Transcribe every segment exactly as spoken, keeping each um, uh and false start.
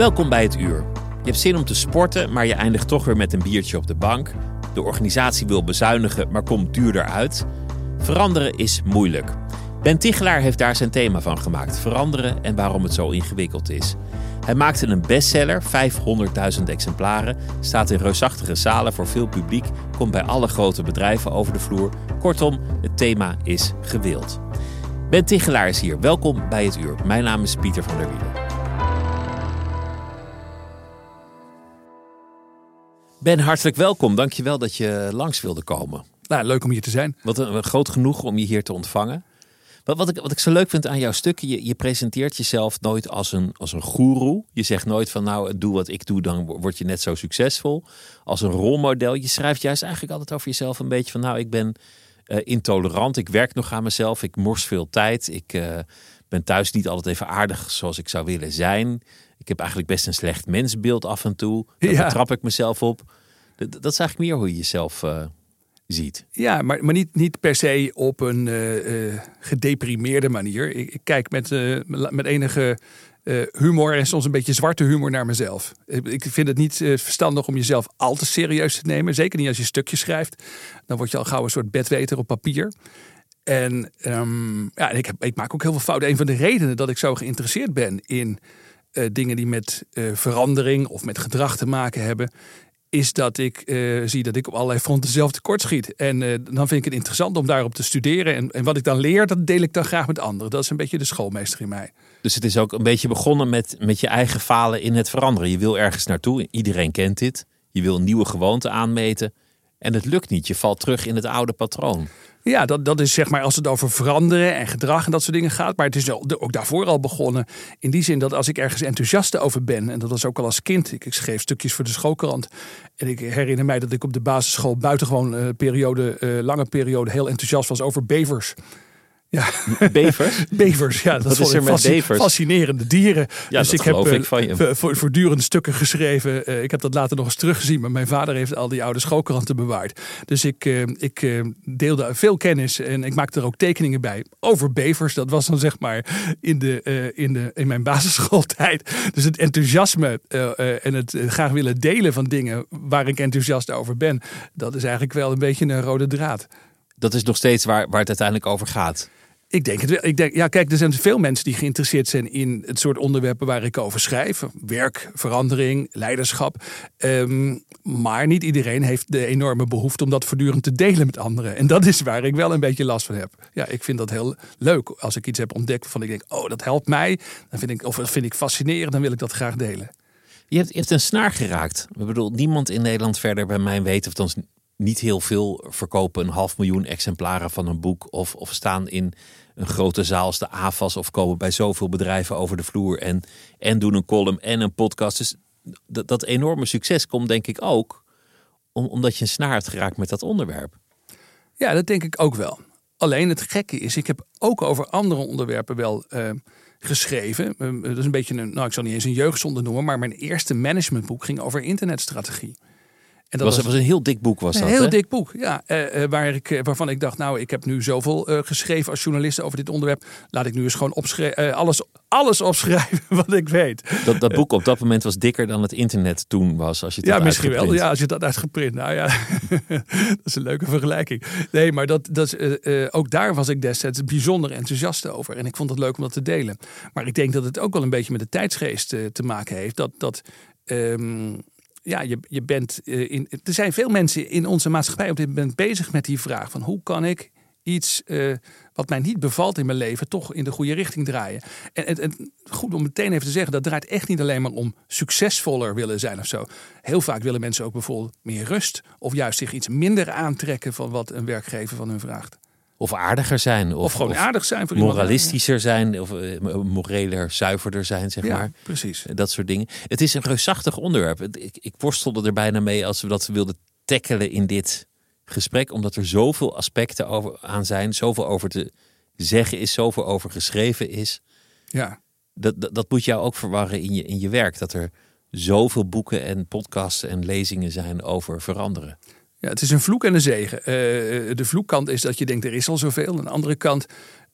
Welkom bij Het Uur. Je hebt zin om te sporten, maar je eindigt toch weer met een biertje op de bank. De organisatie wil bezuinigen, maar komt duurder uit. Veranderen is moeilijk. Ben Tiggelaar heeft daar zijn thema van gemaakt. Veranderen en waarom het zo ingewikkeld is. Hij maakte een bestseller, vijfhonderdduizend exemplaren. Staat in reusachtige zalen voor veel publiek. Komt bij alle grote bedrijven over de vloer. Kortom, het thema is gewild. Ben Tiggelaar is hier. Welkom bij Het Uur. Mijn naam is Pieter van der Wielen. Ben, hartelijk welkom. Dank je wel dat je langs wilde komen. Nou, leuk om hier te zijn. Wat een, een groot genoegen om je hier te ontvangen. Wat, wat, ik, wat ik zo leuk vind aan jouw stuk, je, je presenteert jezelf nooit als een, als een goeroe. Je zegt nooit van nou, doe wat ik doe, dan word je net zo succesvol. Als een rolmodel. Je schrijft juist eigenlijk altijd over jezelf een beetje van nou, ik ben uh, intolerant. Ik werk nog aan mezelf. Ik mors veel tijd. Ik uh, ben thuis niet altijd even aardig zoals ik zou willen zijn. Ik heb eigenlijk best een slecht mensbeeld af en toe. Daar ja. trap ik mezelf op. Dat, dat is eigenlijk meer hoe je jezelf uh, ziet. Ja, maar, maar niet, niet per se op een uh, uh, gedeprimeerde manier. Ik, ik kijk met, uh, met enige uh, humor en soms een beetje zwarte humor naar mezelf. Ik vind het niet uh, verstandig om jezelf al te serieus te nemen. Zeker niet als je stukjes schrijft. Dan word je al gauw een soort bedweter op papier. En um, ja, ik, heb, ik maak ook heel veel fouten. Een van de redenen dat ik zo geïnteresseerd ben in... Uh, dingen die met uh, verandering of met gedrag te maken hebben, is dat ik uh, zie dat ik op allerlei fronten zelf tekortschiet. En uh, dan vind ik het interessant om daarop te studeren. En, en wat ik dan leer, dat deel ik dan graag met anderen. Dat is een beetje de schoolmeester in mij. Dus het is ook een beetje begonnen met, met je eigen falen in het veranderen. Je wil ergens naartoe, iedereen kent dit. Je wil nieuwe gewoonten aanmeten. En het lukt niet, je valt terug in het oude patroon. Ja, dat, dat is zeg maar als het over veranderen en gedrag en dat soort dingen gaat. Maar het is ook daarvoor al begonnen. In die zin dat als ik ergens enthousiast over ben. En dat was ook al als kind. Ik, ik schreef stukjes voor de schoolkrant. En ik herinner mij dat ik op de basisschool buitengewoon uh, periode, uh, lange periode heel enthousiast was over bevers. Ja. Bevers? Bevers, ja. Dat zijn fasci- fascinerende dieren. Ja, dus ik heb ik van je. voortdurend stukken geschreven. Uh, ik heb dat later nog eens teruggezien. Maar mijn vader heeft al die oude schoolkranten bewaard. Dus ik, uh, ik uh, deelde veel kennis en ik maakte er ook tekeningen bij over bevers. Dat was dan zeg maar in, de, uh, in, de, in mijn basisschooltijd. Dus het enthousiasme uh, uh, en het graag willen delen van dingen waar ik enthousiast over ben. Dat is eigenlijk wel een beetje een rode draad. Dat is nog steeds waar, waar het uiteindelijk over gaat. Ik denk het wel. Ik denk, ja, kijk, er zijn veel mensen die geïnteresseerd zijn in het soort onderwerpen waar ik over schrijf. Werk, verandering, leiderschap. Um, maar niet iedereen heeft de enorme behoefte om dat voortdurend te delen met anderen. En dat is waar ik wel een beetje last van heb. Ja, ik vind dat heel leuk. Als ik iets heb ontdekt waarvan ik denk, oh, dat helpt mij. Dan vind ik, of dat vind ik fascinerend, dan wil ik dat graag delen. Je hebt, je hebt een snaar geraakt. Ik bedoel, niemand in Nederland verder bij mijn weten of dan... niet heel veel verkopen een half miljoen exemplaren van een boek... of, of staan in een grote zaal als de AFAS... of komen bij zoveel bedrijven over de vloer... en, en doen een column en een podcast. Dus dat, dat enorme succes komt denk ik ook... Om, omdat je een snaar hebt geraakt met dat onderwerp. Ja, dat denk ik ook wel. Alleen het gekke is, ik heb ook over andere onderwerpen wel... Uh... geschreven. Dat is een beetje een... nou, ik zal niet eens een jeugdzonde noemen... maar mijn eerste managementboek ging over internetstrategie. En dat was, was, was een heel dik boek was dat, Een heel hè? dik boek, ja. Uh, waar ik, waarvan ik dacht, nou, ik heb nu zoveel uh, geschreven als journalist over dit onderwerp. Laat ik nu eens gewoon opschrijven, uh, alles, alles opschrijven wat ik weet. Dat, dat boek op dat moment was dikker dan het internet toen was. Als je het ja, misschien wel. Ja, als je dat uitgeprint. Nou ja, dat is een leuke vergelijking. Nee, maar dat, dat, uh, uh, ook daar was ik destijds bijzonder enthousiast over. En ik vond het leuk om dat te delen. Maar ik denk dat het ook wel een beetje met de tijdsgeest uh, te maken heeft. Dat... dat um, Ja, je, je bent in, er zijn veel mensen in onze maatschappij op dit moment bezig met die vraag van hoe kan ik iets uh, wat mij niet bevalt in mijn leven toch in de goede richting draaien. En, en, en goed om meteen even te zeggen, dat draait echt niet alleen maar om succesvoller willen zijn of zo. Heel vaak willen mensen ook bijvoorbeeld meer rust of juist zich iets minder aantrekken van wat een werkgever van hun vraagt. Of aardiger zijn. Of, of gewoon of aardig zijn voor iemand. Moralistischer zijn. Of uh, moreler, zuiverder zijn, zeg ja, maar. Precies. Dat soort dingen. Het is een reusachtig onderwerp. Ik, ik worstelde er bijna mee als we dat wilden tackelen in dit gesprek. Omdat er zoveel aspecten over, aan zijn. Zoveel over te zeggen is. Zoveel over geschreven is. Ja. Dat, dat, dat moet jou ook verwarren in je, in je werk. Dat er zoveel boeken en podcasts en lezingen zijn over veranderen. Ja, het is een vloek en een zegen. Uh, de vloekkant is dat je denkt, er is al zoveel. Aan de andere kant,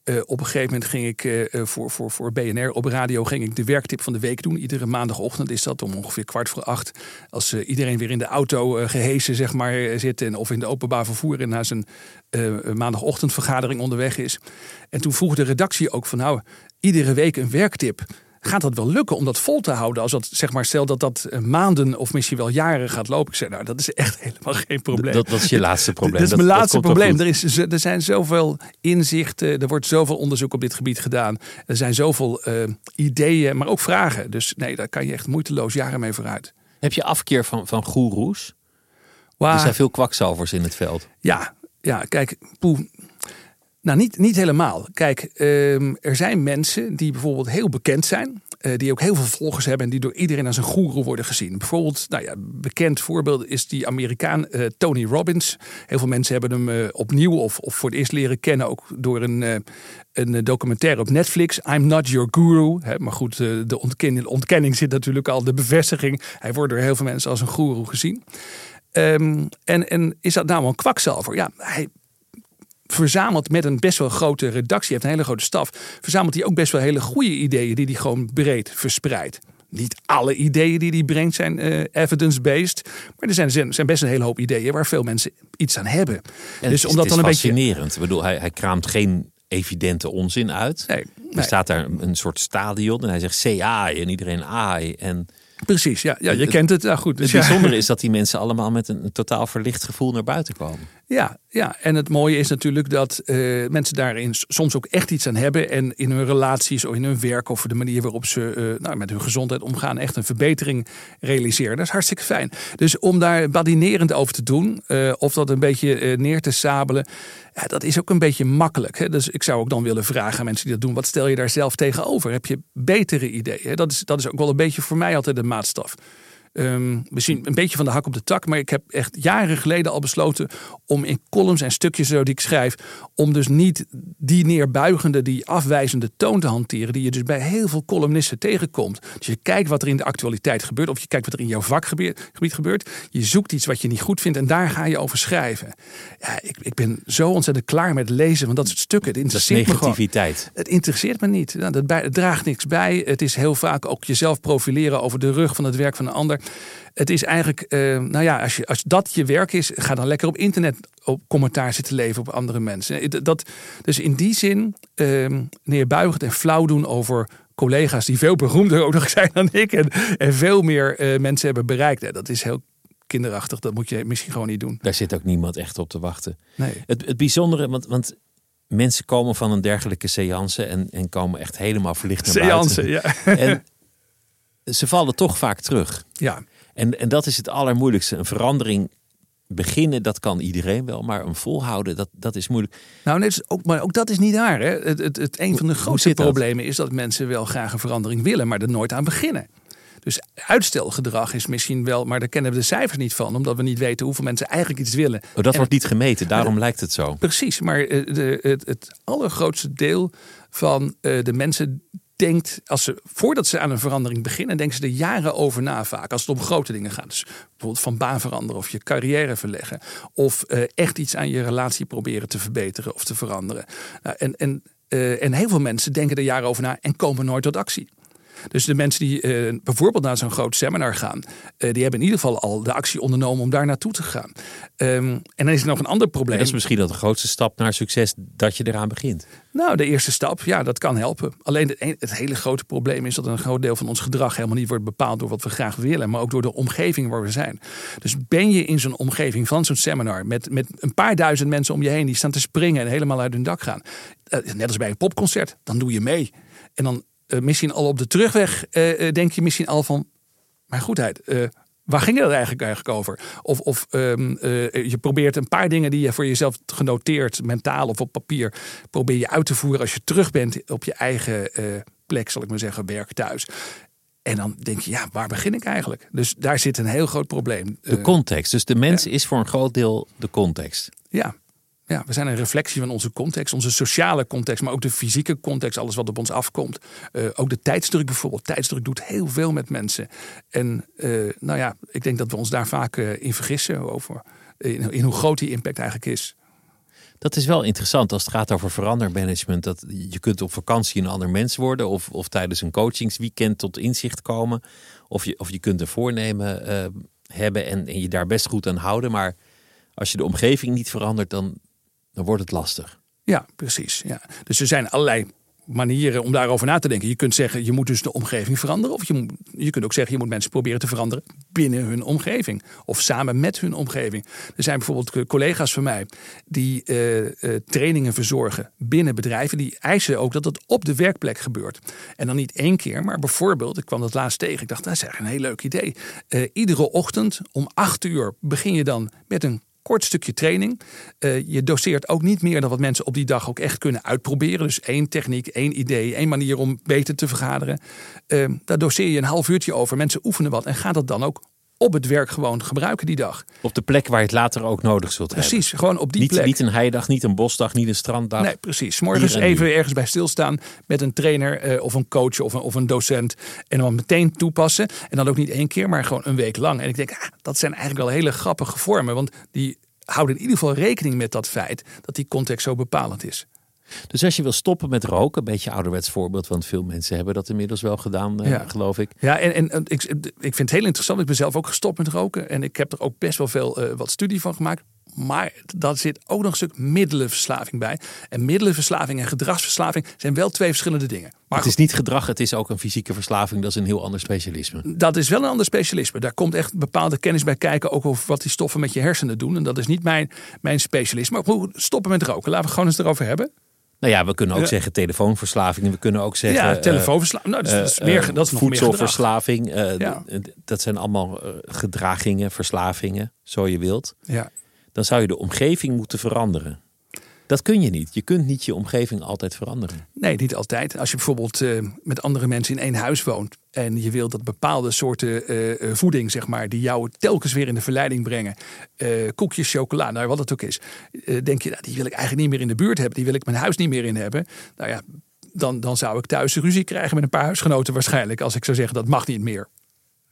uh, op een gegeven moment ging ik uh, voor, voor, voor B N R op radio... ging ik de werktip van de week doen. Iedere maandagochtend is dat om ongeveer kwart voor acht. Als uh, iedereen weer in de auto uh, gehesen zeg maar, zit... En, of in de openbaar vervoer en naar zijn uh, maandagochtendvergadering onderweg is. En toen vroeg de redactie ook van, nou, iedere week een werktip... Gaat dat wel lukken om dat vol te houden? Als dat, zeg maar, stel dat dat maanden of misschien wel jaren gaat lopen. Ik zei, nou, dat is echt helemaal geen probleem. Dat, dat is je laatste probleem. Dat is mijn dat, laatste dat probleem. Er, is, er zijn zoveel inzichten. Er wordt zoveel onderzoek op dit gebied gedaan. Er zijn zoveel uh, ideeën, maar ook vragen. Dus nee, daar kan je echt moeiteloos jaren mee vooruit. Heb je afkeer van, van goeroes? Wow. Er zijn veel kwakzalvers in het veld. Ja, ja kijk, poeh. Nou, niet, niet helemaal. Kijk, um, er zijn mensen die bijvoorbeeld heel bekend zijn. Uh, die ook heel veel volgers hebben en die door iedereen als een goeroe worden gezien. Bijvoorbeeld, nou ja, bekend voorbeeld is die Amerikaan uh, Tony Robbins. Heel veel mensen hebben hem uh, opnieuw of, of voor het eerst leren kennen. Ook door een, uh, een documentaire op Netflix. I'm not your guru. He, maar goed, uh, de ontkenning, ontkenning zit natuurlijk al. De bevestiging. Hij wordt door heel veel mensen als een goeroe gezien. Um, en, en is dat nou wel een kwakzalver? Ja, hij... verzameld met een best wel grote redactie, heeft een hele grote staf, verzamelt hij ook best wel hele goede ideeën die hij gewoon breed verspreidt. Niet alle ideeën die hij brengt zijn uh, evidence-based, maar er zijn, zijn best een hele hoop ideeën waar veel mensen iets aan hebben. En dus het is, het is dan een fascinerend. Beetje... Ik bedoel, hij, hij kraamt geen evidente onzin uit. Nee, nee. Er staat daar een soort stadion en hij zegt C I en iedereen A I en... Precies, ja, ja je het, kent het. Nou goed, dus het bijzondere ja. is dat die mensen allemaal met een, een totaal verlicht gevoel naar buiten komen. Ja, ja. En het mooie is natuurlijk dat uh, mensen daarin soms ook echt iets aan hebben. En in hun relaties of in hun werk of de manier waarop ze uh, nou, met hun gezondheid omgaan echt een verbetering realiseren. Dat is hartstikke fijn. Dus om daar badinerend over te doen uh, of dat een beetje uh, neer te sabelen, ja, dat is ook een beetje makkelijk. Hè? Dus ik zou ook dan willen vragen aan mensen die dat doen, wat stel je daar zelf tegenover? Heb je betere ideeën? Dat is, dat is ook wel een beetje voor mij altijd de maatstaf. Um, misschien een beetje van de hak op de tak, maar ik heb echt jaren geleden al besloten om in columns en stukjes zo die ik schrijf, om dus niet die neerbuigende, die afwijzende toon te hanteren, die je dus bij heel veel columnisten tegenkomt. Dus je kijkt wat er in de actualiteit gebeurt, of je kijkt wat er in jouw vakgebied gebeurt. Je zoekt iets wat je niet goed vindt en daar ga je over schrijven. Ja, ik, ik ben zo ontzettend klaar met lezen, want dat soort stukken, het interesseert me gewoon. Dat is negativiteit. Het interesseert me niet. Nou, dat bij, het draagt niks bij. Het is heel vaak ook jezelf profileren over de rug van het werk van een ander. Het is eigenlijk, euh, nou ja, als, je, als dat je werk is, ga dan lekker op internet op commentaar zitten leveren op andere mensen. Dat, dus in die zin euh, neerbuigend en flauw doen over collega's die veel beroemder ook nog zijn dan ik. En, en veel meer euh, mensen hebben bereikt. Dat is heel kinderachtig, dat moet je misschien gewoon niet doen. Daar zit ook niemand echt op te wachten. Nee. Het, het bijzondere, want... want mensen komen van een dergelijke seance en, en komen echt helemaal verlicht naar buiten. Seance, ja. En, ze vallen toch vaak terug. Ja. En, en dat is het allermoeilijkste. Een verandering beginnen, dat kan iedereen wel. Maar een volhouden, dat, dat is moeilijk. Nou, nee, ook, maar ook dat is niet waar. Hè? Het, het, het, een van de grootste problemen is dat mensen wel graag een verandering willen, maar er nooit aan beginnen. Dus uitstelgedrag is misschien wel, maar daar kennen we de cijfers niet van. Omdat we niet weten hoeveel mensen eigenlijk iets willen. Oh, dat en, wordt niet gemeten, daarom de, lijkt het zo. Precies, maar de, het, het allergrootste deel van de mensen denkt, als ze, voordat ze aan een verandering beginnen, denken ze er jaren over na vaak. Als het om grote dingen gaat. Dus bijvoorbeeld van baan veranderen of je carrière verleggen. Of uh, echt iets aan je relatie proberen te verbeteren of te veranderen. Nou, en, en, uh, en heel veel mensen denken er jaren over na en komen nooit tot actie. Dus de mensen die uh, bijvoorbeeld naar zo'n groot seminar gaan, Uh, die hebben in ieder geval al de actie ondernomen om daar naartoe te gaan. Um, en dan is er nog een ander probleem. Dat is misschien dat de grootste stap naar succes, dat je eraan begint. Nou, de eerste stap, ja, dat kan helpen. Alleen het, het hele grote probleem is dat een groot deel van ons gedrag helemaal niet wordt bepaald door wat we graag willen, maar ook door de omgeving waar we zijn. Dus ben je in zo'n omgeving van zo'n seminar met, met een paar duizend mensen om je heen die staan te springen en helemaal uit hun dak gaan, Uh, net als bij een popconcert, dan doe je mee. En dan Uh, misschien al op de terugweg uh, denk je misschien al van, mijn goedheid, uh, waar ging dat eigenlijk eigenlijk over? Of, of um, uh, je probeert een paar dingen die je voor jezelf genoteerd, mentaal of op papier, probeer je uit te voeren als je terug bent op je eigen uh, plek, zal ik maar zeggen, werk thuis. En dan denk je, ja, waar begin ik eigenlijk? Dus daar zit een heel groot probleem. De context, dus de mens ja. is voor een groot deel de context. Ja. Ja, we zijn een reflectie van onze context, onze sociale context, maar ook de fysieke context, alles wat op ons afkomt. Uh, ook de tijdsdruk bijvoorbeeld. Tijdsdruk doet heel veel met mensen. En uh, nou ja, ik denk dat we ons daar vaak uh, in vergissen over in, in hoe groot die impact eigenlijk is. Dat is wel interessant als het gaat over verandermanagement. Dat je kunt op vakantie een ander mens worden of, of tijdens een coachingsweekend tot inzicht komen. Of je, of je kunt een voornemen uh, hebben en, en je daar best goed aan houden. Maar als je de omgeving niet verandert, dan Dan wordt het lastig. Ja, precies. Ja. Dus er zijn allerlei manieren om daarover na te denken. Je kunt zeggen, je moet dus de omgeving veranderen. Of je, je kunt ook zeggen, je moet mensen proberen te veranderen binnen hun omgeving. Of samen met hun omgeving. Er zijn bijvoorbeeld collega's van mij die uh, uh, trainingen verzorgen binnen bedrijven. Die eisen ook dat dat op de werkplek gebeurt. En dan niet één keer, maar bijvoorbeeld, ik kwam dat laatst tegen. Ik dacht, dat is eigenlijk een heel leuk idee. Uh, iedere ochtend om acht uur begin je dan met een kort stukje training. Uh, je doseert ook niet meer dan wat mensen op die dag ook echt kunnen uitproberen. Dus één techniek, één idee, één manier om beter te vergaderen. Uh, daar doseer je een half uurtje over. Mensen oefenen wat en gaan dat dan ook op het werk gewoon gebruiken die dag. Op de plek waar je het later ook nodig zult precies, hebben. Precies, gewoon op die niet, plek. Niet een heidag, niet een bosdag, niet een stranddag. Nee, precies. Morgens even ergens bij stilstaan met een trainer uh, of een coach of een, of een docent. En dan meteen toepassen. En dan ook niet één keer, maar gewoon een week lang. En ik denk, ah, dat zijn eigenlijk wel hele grappige vormen. Want die houden in ieder geval rekening met dat feit dat die context zo bepalend is. Dus als je wil stoppen met roken, een beetje ouderwets voorbeeld, want veel mensen hebben dat inmiddels wel gedaan, ja. uh, geloof ik. Ja, en, en, en ik, ik vind het heel interessant. Ik ben zelf ook gestopt met roken en ik heb er ook best wel veel uh, wat studie van gemaakt. Maar daar zit ook nog een stuk middelenverslaving bij. En middelenverslaving en gedragsverslaving zijn wel twee verschillende dingen. Maar het is niet gedrag, het is ook een fysieke verslaving. Dat is een heel ander specialisme. Dat is wel een ander specialisme. Daar komt echt bepaalde kennis bij kijken. Ook over wat die stoffen met je hersenen doen. En dat is niet mijn, mijn specialisme. Maar stoppen met roken, laten we gewoon eens erover hebben. Nou ja, we kunnen ook ja. zeggen telefoonverslaving. We kunnen ook zeggen... Ja, telefoonverslaving. Nou, dus dat is meer, uh, dat is voedselverslaving. Uh, ja. Dat zijn allemaal gedragingen, verslavingen. Zo je wilt. Ja. Dan zou je de omgeving moeten veranderen. Dat kun je niet. Je kunt niet je omgeving altijd veranderen. Nee, niet altijd. Als je bijvoorbeeld uh, met andere mensen in één huis woont en je wilt dat bepaalde soorten uh, voeding, zeg maar, die jou telkens weer in de verleiding brengen. Uh, koekjes, chocola, nou wat het ook is. Uh, denk je, nou, die wil ik eigenlijk niet meer in de buurt hebben. Die wil ik mijn huis niet meer in hebben. Nou ja, dan, dan zou ik thuis ruzie krijgen met een paar huisgenoten waarschijnlijk. Als ik zou zeggen, dat mag niet meer.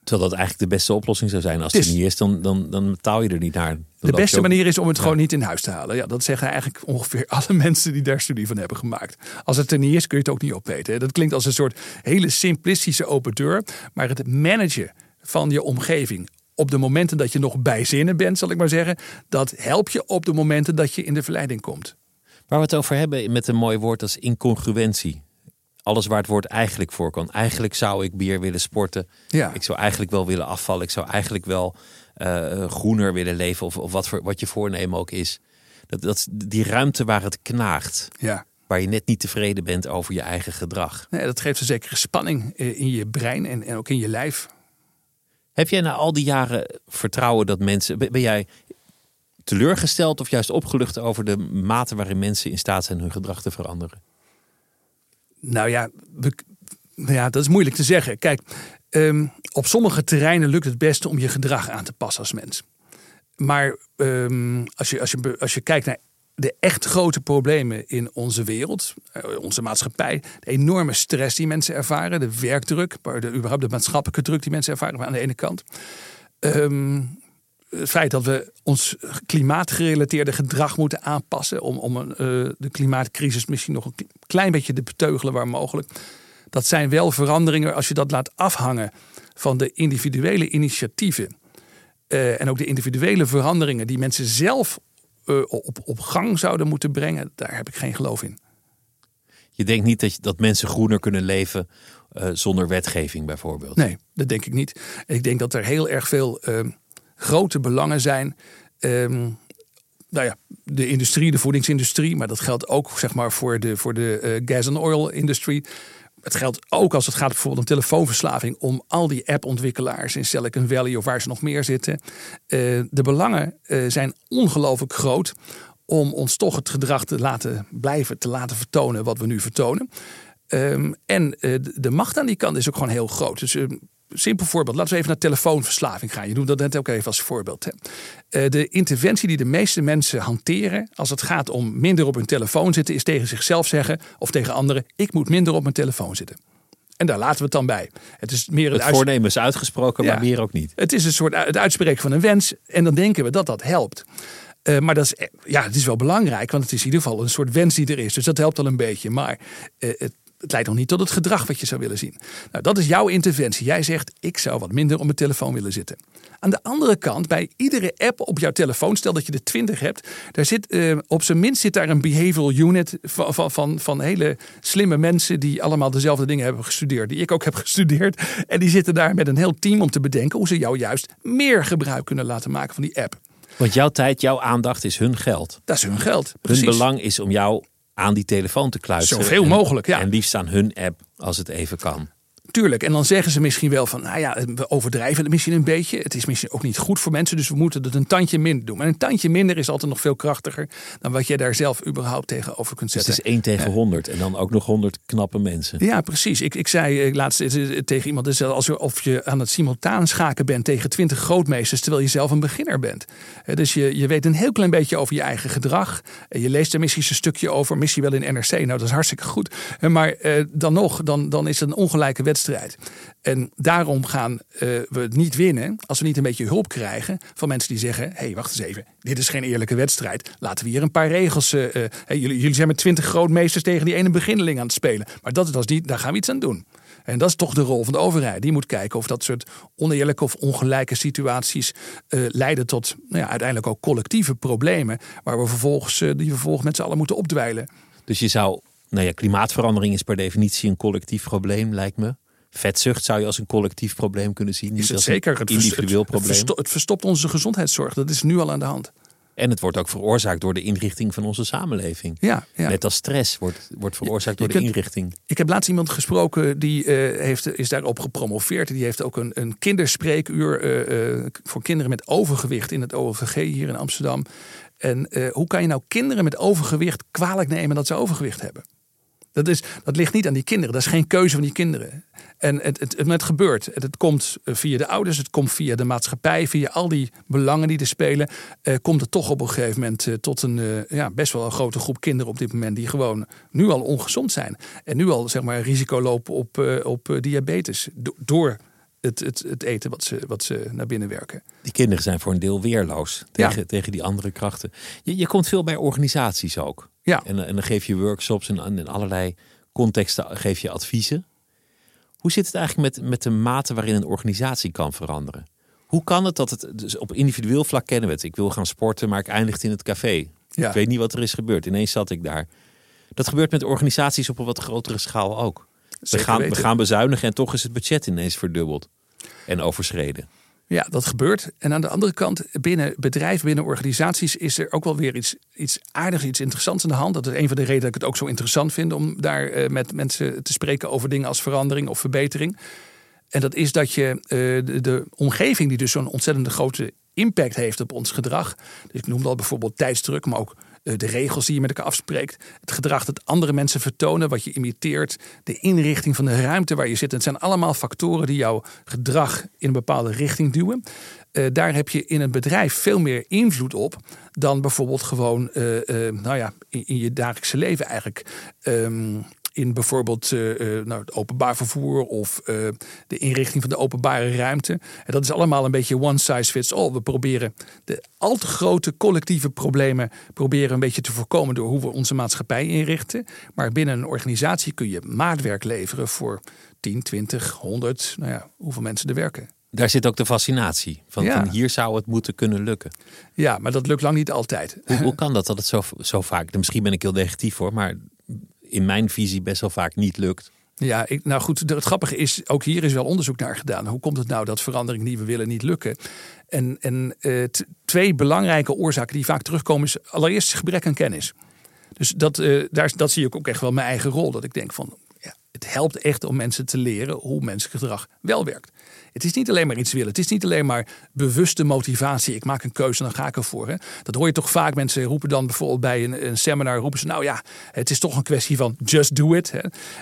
Terwijl dat eigenlijk de beste oplossing zou zijn. Als het, is, het niet is, dan, dan, dan betaal je er niet naar. De beste manier is om het ja. gewoon niet in huis te halen. Ja, dat zeggen eigenlijk ongeveer alle mensen die daar studie van hebben gemaakt. Als het er niet is, kun je het ook niet opeten. Dat klinkt als een soort hele simplistische open deur. Maar het managen van je omgeving op de momenten dat je nog bij zinnen bent, zal ik maar zeggen. Dat helpt je op de momenten dat je in de verleiding komt. Waar we het over hebben met een mooi woord als incongruentie. Alles waar het woord eigenlijk voor kan. Eigenlijk zou ik meer willen sporten. Ja. Ik zou eigenlijk wel willen afvallen. Ik zou eigenlijk wel uh, groener willen leven. Of, of wat, voor, wat je voornemen ook is. Dat, dat, die ruimte waar het knaagt. Ja. Waar je net niet tevreden bent over je eigen gedrag. Nee, dat geeft een zekere spanning in je brein en, en ook in je lijf. Heb jij na al die jaren vertrouwen dat mensen... Ben jij teleurgesteld of juist opgelucht over de mate waarin mensen in staat zijn hun gedrag te veranderen? Nou ja, we, ja, dat is moeilijk te zeggen. Kijk, um, op sommige terreinen lukt het beste om je gedrag aan te passen als mens. Maar um, als, je, als, je, als je kijkt naar de echt grote problemen in onze wereld, onze maatschappij, de enorme stress die mensen ervaren, de werkdruk, de, überhaupt de maatschappelijke druk die mensen ervaren aan de ene kant. Um, het feit dat we ons klimaatgerelateerde gedrag moeten aanpassen om, om een, uh, de klimaatcrisis misschien nog een klein beetje te beteugelen waar mogelijk. Dat zijn wel veranderingen als je dat laat afhangen van de individuele initiatieven. Uh, en ook de individuele veranderingen die mensen zelf uh, op, op gang zouden moeten brengen. Daar heb ik geen geloof in. Je denkt niet dat, je, dat mensen groener kunnen leven uh, zonder wetgeving bijvoorbeeld? Nee, dat denk ik niet. Ik denk dat er heel erg veel uh, grote belangen zijn. Um, nou ja, de industrie, de voedingsindustrie. Maar dat geldt ook zeg maar, voor de, voor de uh, gas- en oil-industrie. Het geldt ook als het gaat bijvoorbeeld om telefoonverslaving, om al die appontwikkelaars in Silicon Valley of waar ze nog meer zitten. Uh, de belangen uh, zijn ongelooflijk groot om ons toch het gedrag te laten blijven, te laten vertonen wat we nu vertonen. Um, en uh, de macht aan die kant is ook gewoon heel groot. Dus uh, simpel voorbeeld, laten we even naar telefoonverslaving gaan. Je doet dat net ook even als voorbeeld. Hè. Uh, de interventie die de meeste mensen hanteren als het gaat om minder op hun telefoon zitten, is tegen zichzelf zeggen of tegen anderen: ik moet minder op mijn telefoon zitten. En daar laten we het dan bij. Het is meer het uits- voornemen is uitgesproken, ja, maar meer ook niet. Het is een soort u- het uitspreken van een wens en dan denken we dat dat helpt. Uh, maar dat is, ja, het is wel belangrijk, want het is in ieder geval een soort wens die er is. Dus dat helpt al een beetje, maar uh, het Het leidt nog niet tot het gedrag wat je zou willen zien. Nou, dat is jouw interventie. Jij zegt, ik zou wat minder op mijn telefoon willen zitten. Aan de andere kant, bij iedere app op jouw telefoon, stel dat je er twintig hebt, daar zit, eh, op zijn minst zit daar een behavioral unit van, van, van, van hele slimme mensen die allemaal dezelfde dingen hebben gestudeerd, die ik ook heb gestudeerd. En die zitten daar met een heel team om te bedenken hoe ze jou juist meer gebruik kunnen laten maken van die app. Want jouw tijd, jouw aandacht is hun geld. Dat is hun geld, precies. Hun belang is om jou aan die telefoon te kluisteren. Zoveel en, mogelijk, ja. En liefst aan hun app, als het even kan. Tuurlijk, en dan zeggen ze misschien wel van, nou ja, we overdrijven het misschien een beetje. Het is misschien ook niet goed voor mensen, dus we moeten het een tandje minder doen. Maar een tandje minder is altijd nog veel krachtiger dan wat je daar zelf überhaupt tegenover kunt zetten. Dus het is één tegen honderd en dan ook nog honderd knappe mensen. Ja, precies. Ik, ik zei laatst tegen iemand, het is alsof je aan het simultaan schaken bent tegen twintig grootmeesters, terwijl je zelf een beginner bent. Dus je, je weet een heel klein beetje over je eigen gedrag. Je leest er misschien een stukje over, misschien wel in N R C. Nou, dat is hartstikke goed. Maar dan nog, dan, dan is het een ongelijke wedstrijd. Strijd. En daarom gaan uh, we het niet winnen als we niet een beetje hulp krijgen van mensen die zeggen, hé, hey, wacht eens even, dit is geen eerlijke wedstrijd. Laten we hier een paar regels, uh, uh, hey, jullie, jullie zijn met twintig grootmeesters tegen die ene beginneling aan het spelen. Maar dat, dat is niet, daar gaan we iets aan doen. En dat is toch de rol van de overheid. Die moet kijken of dat soort oneerlijke of ongelijke situaties uh, leiden tot nou ja, uiteindelijk ook collectieve problemen, waar we vervolgens, uh, die we vervolgens met z'n allen moeten opdwijlen. Dus je zou, nou ja, klimaatverandering is per definitie een collectief probleem, lijkt me. Vetzucht zou je als een collectief probleem kunnen zien. Niet is het als zeker een individueel het, probleem. Het, versto- het verstopt onze gezondheidszorg. Dat is nu al aan de hand. En het wordt ook veroorzaakt door de inrichting van onze samenleving. Ja, ja. Net als stress wordt, wordt veroorzaakt je, je door kunt, de inrichting. Ik heb laatst iemand gesproken die uh, heeft, is daarop gepromoveerd. Die heeft ook een, een kinderspreekuur uh, uh, voor kinderen met overgewicht in het O V G hier in Amsterdam. En uh, hoe kan je nou kinderen met overgewicht kwalijk nemen dat ze overgewicht hebben? Dat, is, dat ligt niet aan die kinderen. Dat is geen keuze van die kinderen. En het, het, het, het gebeurt. Het, het komt via de ouders, het komt via de maatschappij, via al die belangen die er spelen. Eh, komt het toch op een gegeven moment eh, tot een eh, ja, best wel een grote groep kinderen op dit moment die gewoon nu al ongezond zijn. En nu al zeg maar risico lopen op, eh, op diabetes do- door het, het, het eten wat ze, wat ze naar binnen werken. Die kinderen zijn voor een deel weerloos tegen, ja. tegen die andere krachten. Je, je komt veel bij organisaties ook. Ja. En, en dan geef je workshops en in allerlei contexten geef je adviezen. Hoe zit het eigenlijk met, met de mate waarin een organisatie kan veranderen? Hoe kan het dat het, dus op individueel vlak kennen we het. Ik wil gaan sporten, maar ik eindigde in het café. Ja. Ik weet niet wat er is gebeurd. Ineens zat ik daar. Dat gebeurt met organisaties op een wat grotere schaal ook. We gaan, we gaan bezuinigen en toch is het budget ineens verdubbeld en overschreden. Ja, dat gebeurt. En aan de andere kant, binnen bedrijven, binnen organisaties is er ook wel weer iets, iets aardigs, iets interessants aan de hand. Dat is een van de redenen dat ik het ook zo interessant vind om daar uh, met mensen te spreken over dingen als verandering of verbetering. En dat is dat je uh, de, de omgeving die dus zo'n ontzettend grote impact heeft op ons gedrag. Dus ik noemde al bijvoorbeeld tijdsdruk, maar ook de regels die je met elkaar afspreekt, het gedrag dat andere mensen vertonen, wat je imiteert, de inrichting van de ruimte waar je zit. Het zijn allemaal factoren die jouw gedrag in een bepaalde richting duwen. Uh, daar heb je in een bedrijf veel meer invloed op dan bijvoorbeeld gewoon uh, uh, nou ja, in, in je dagelijkse leven eigenlijk. Um, in bijvoorbeeld uh, uh, nou, het openbaar vervoer of uh, de inrichting van de openbare ruimte. En dat is allemaal een beetje one size fits all. We proberen de al te grote collectieve problemen proberen een beetje te voorkomen door hoe we onze maatschappij inrichten. Maar binnen een organisatie kun je maatwerk leveren voor tien, twintig, honderd, nou ja, hoeveel mensen er werken. Daar zit ook de fascinatie van, ja. van hier zou het moeten kunnen lukken. Ja, maar dat lukt lang niet altijd. Hoe, hoe kan dat dat het zo, zo vaak, misschien ben ik heel negatief hoor, maar in mijn visie best wel vaak niet lukt. Ja, ik, nou goed, het grappige is, ook hier is wel onderzoek naar gedaan. Hoe komt het nou dat verandering die we willen niet lukken? En, en uh, t- twee belangrijke oorzaken die vaak terugkomen is allereerst gebrek aan kennis. Dus dat, uh, daar, dat zie ik ook echt wel mijn eigen rol. Dat ik denk van, ja, het helpt echt om mensen te leren hoe menselijk gedrag wel werkt. Het is niet alleen maar iets willen. Het is niet alleen maar bewuste motivatie. Ik maak een keuze en dan ga ik ervoor. Hè. Dat hoor je toch vaak. Mensen roepen dan bijvoorbeeld bij een, een seminar. Roepen ze nou ja, het is toch een kwestie van just do it. Hè.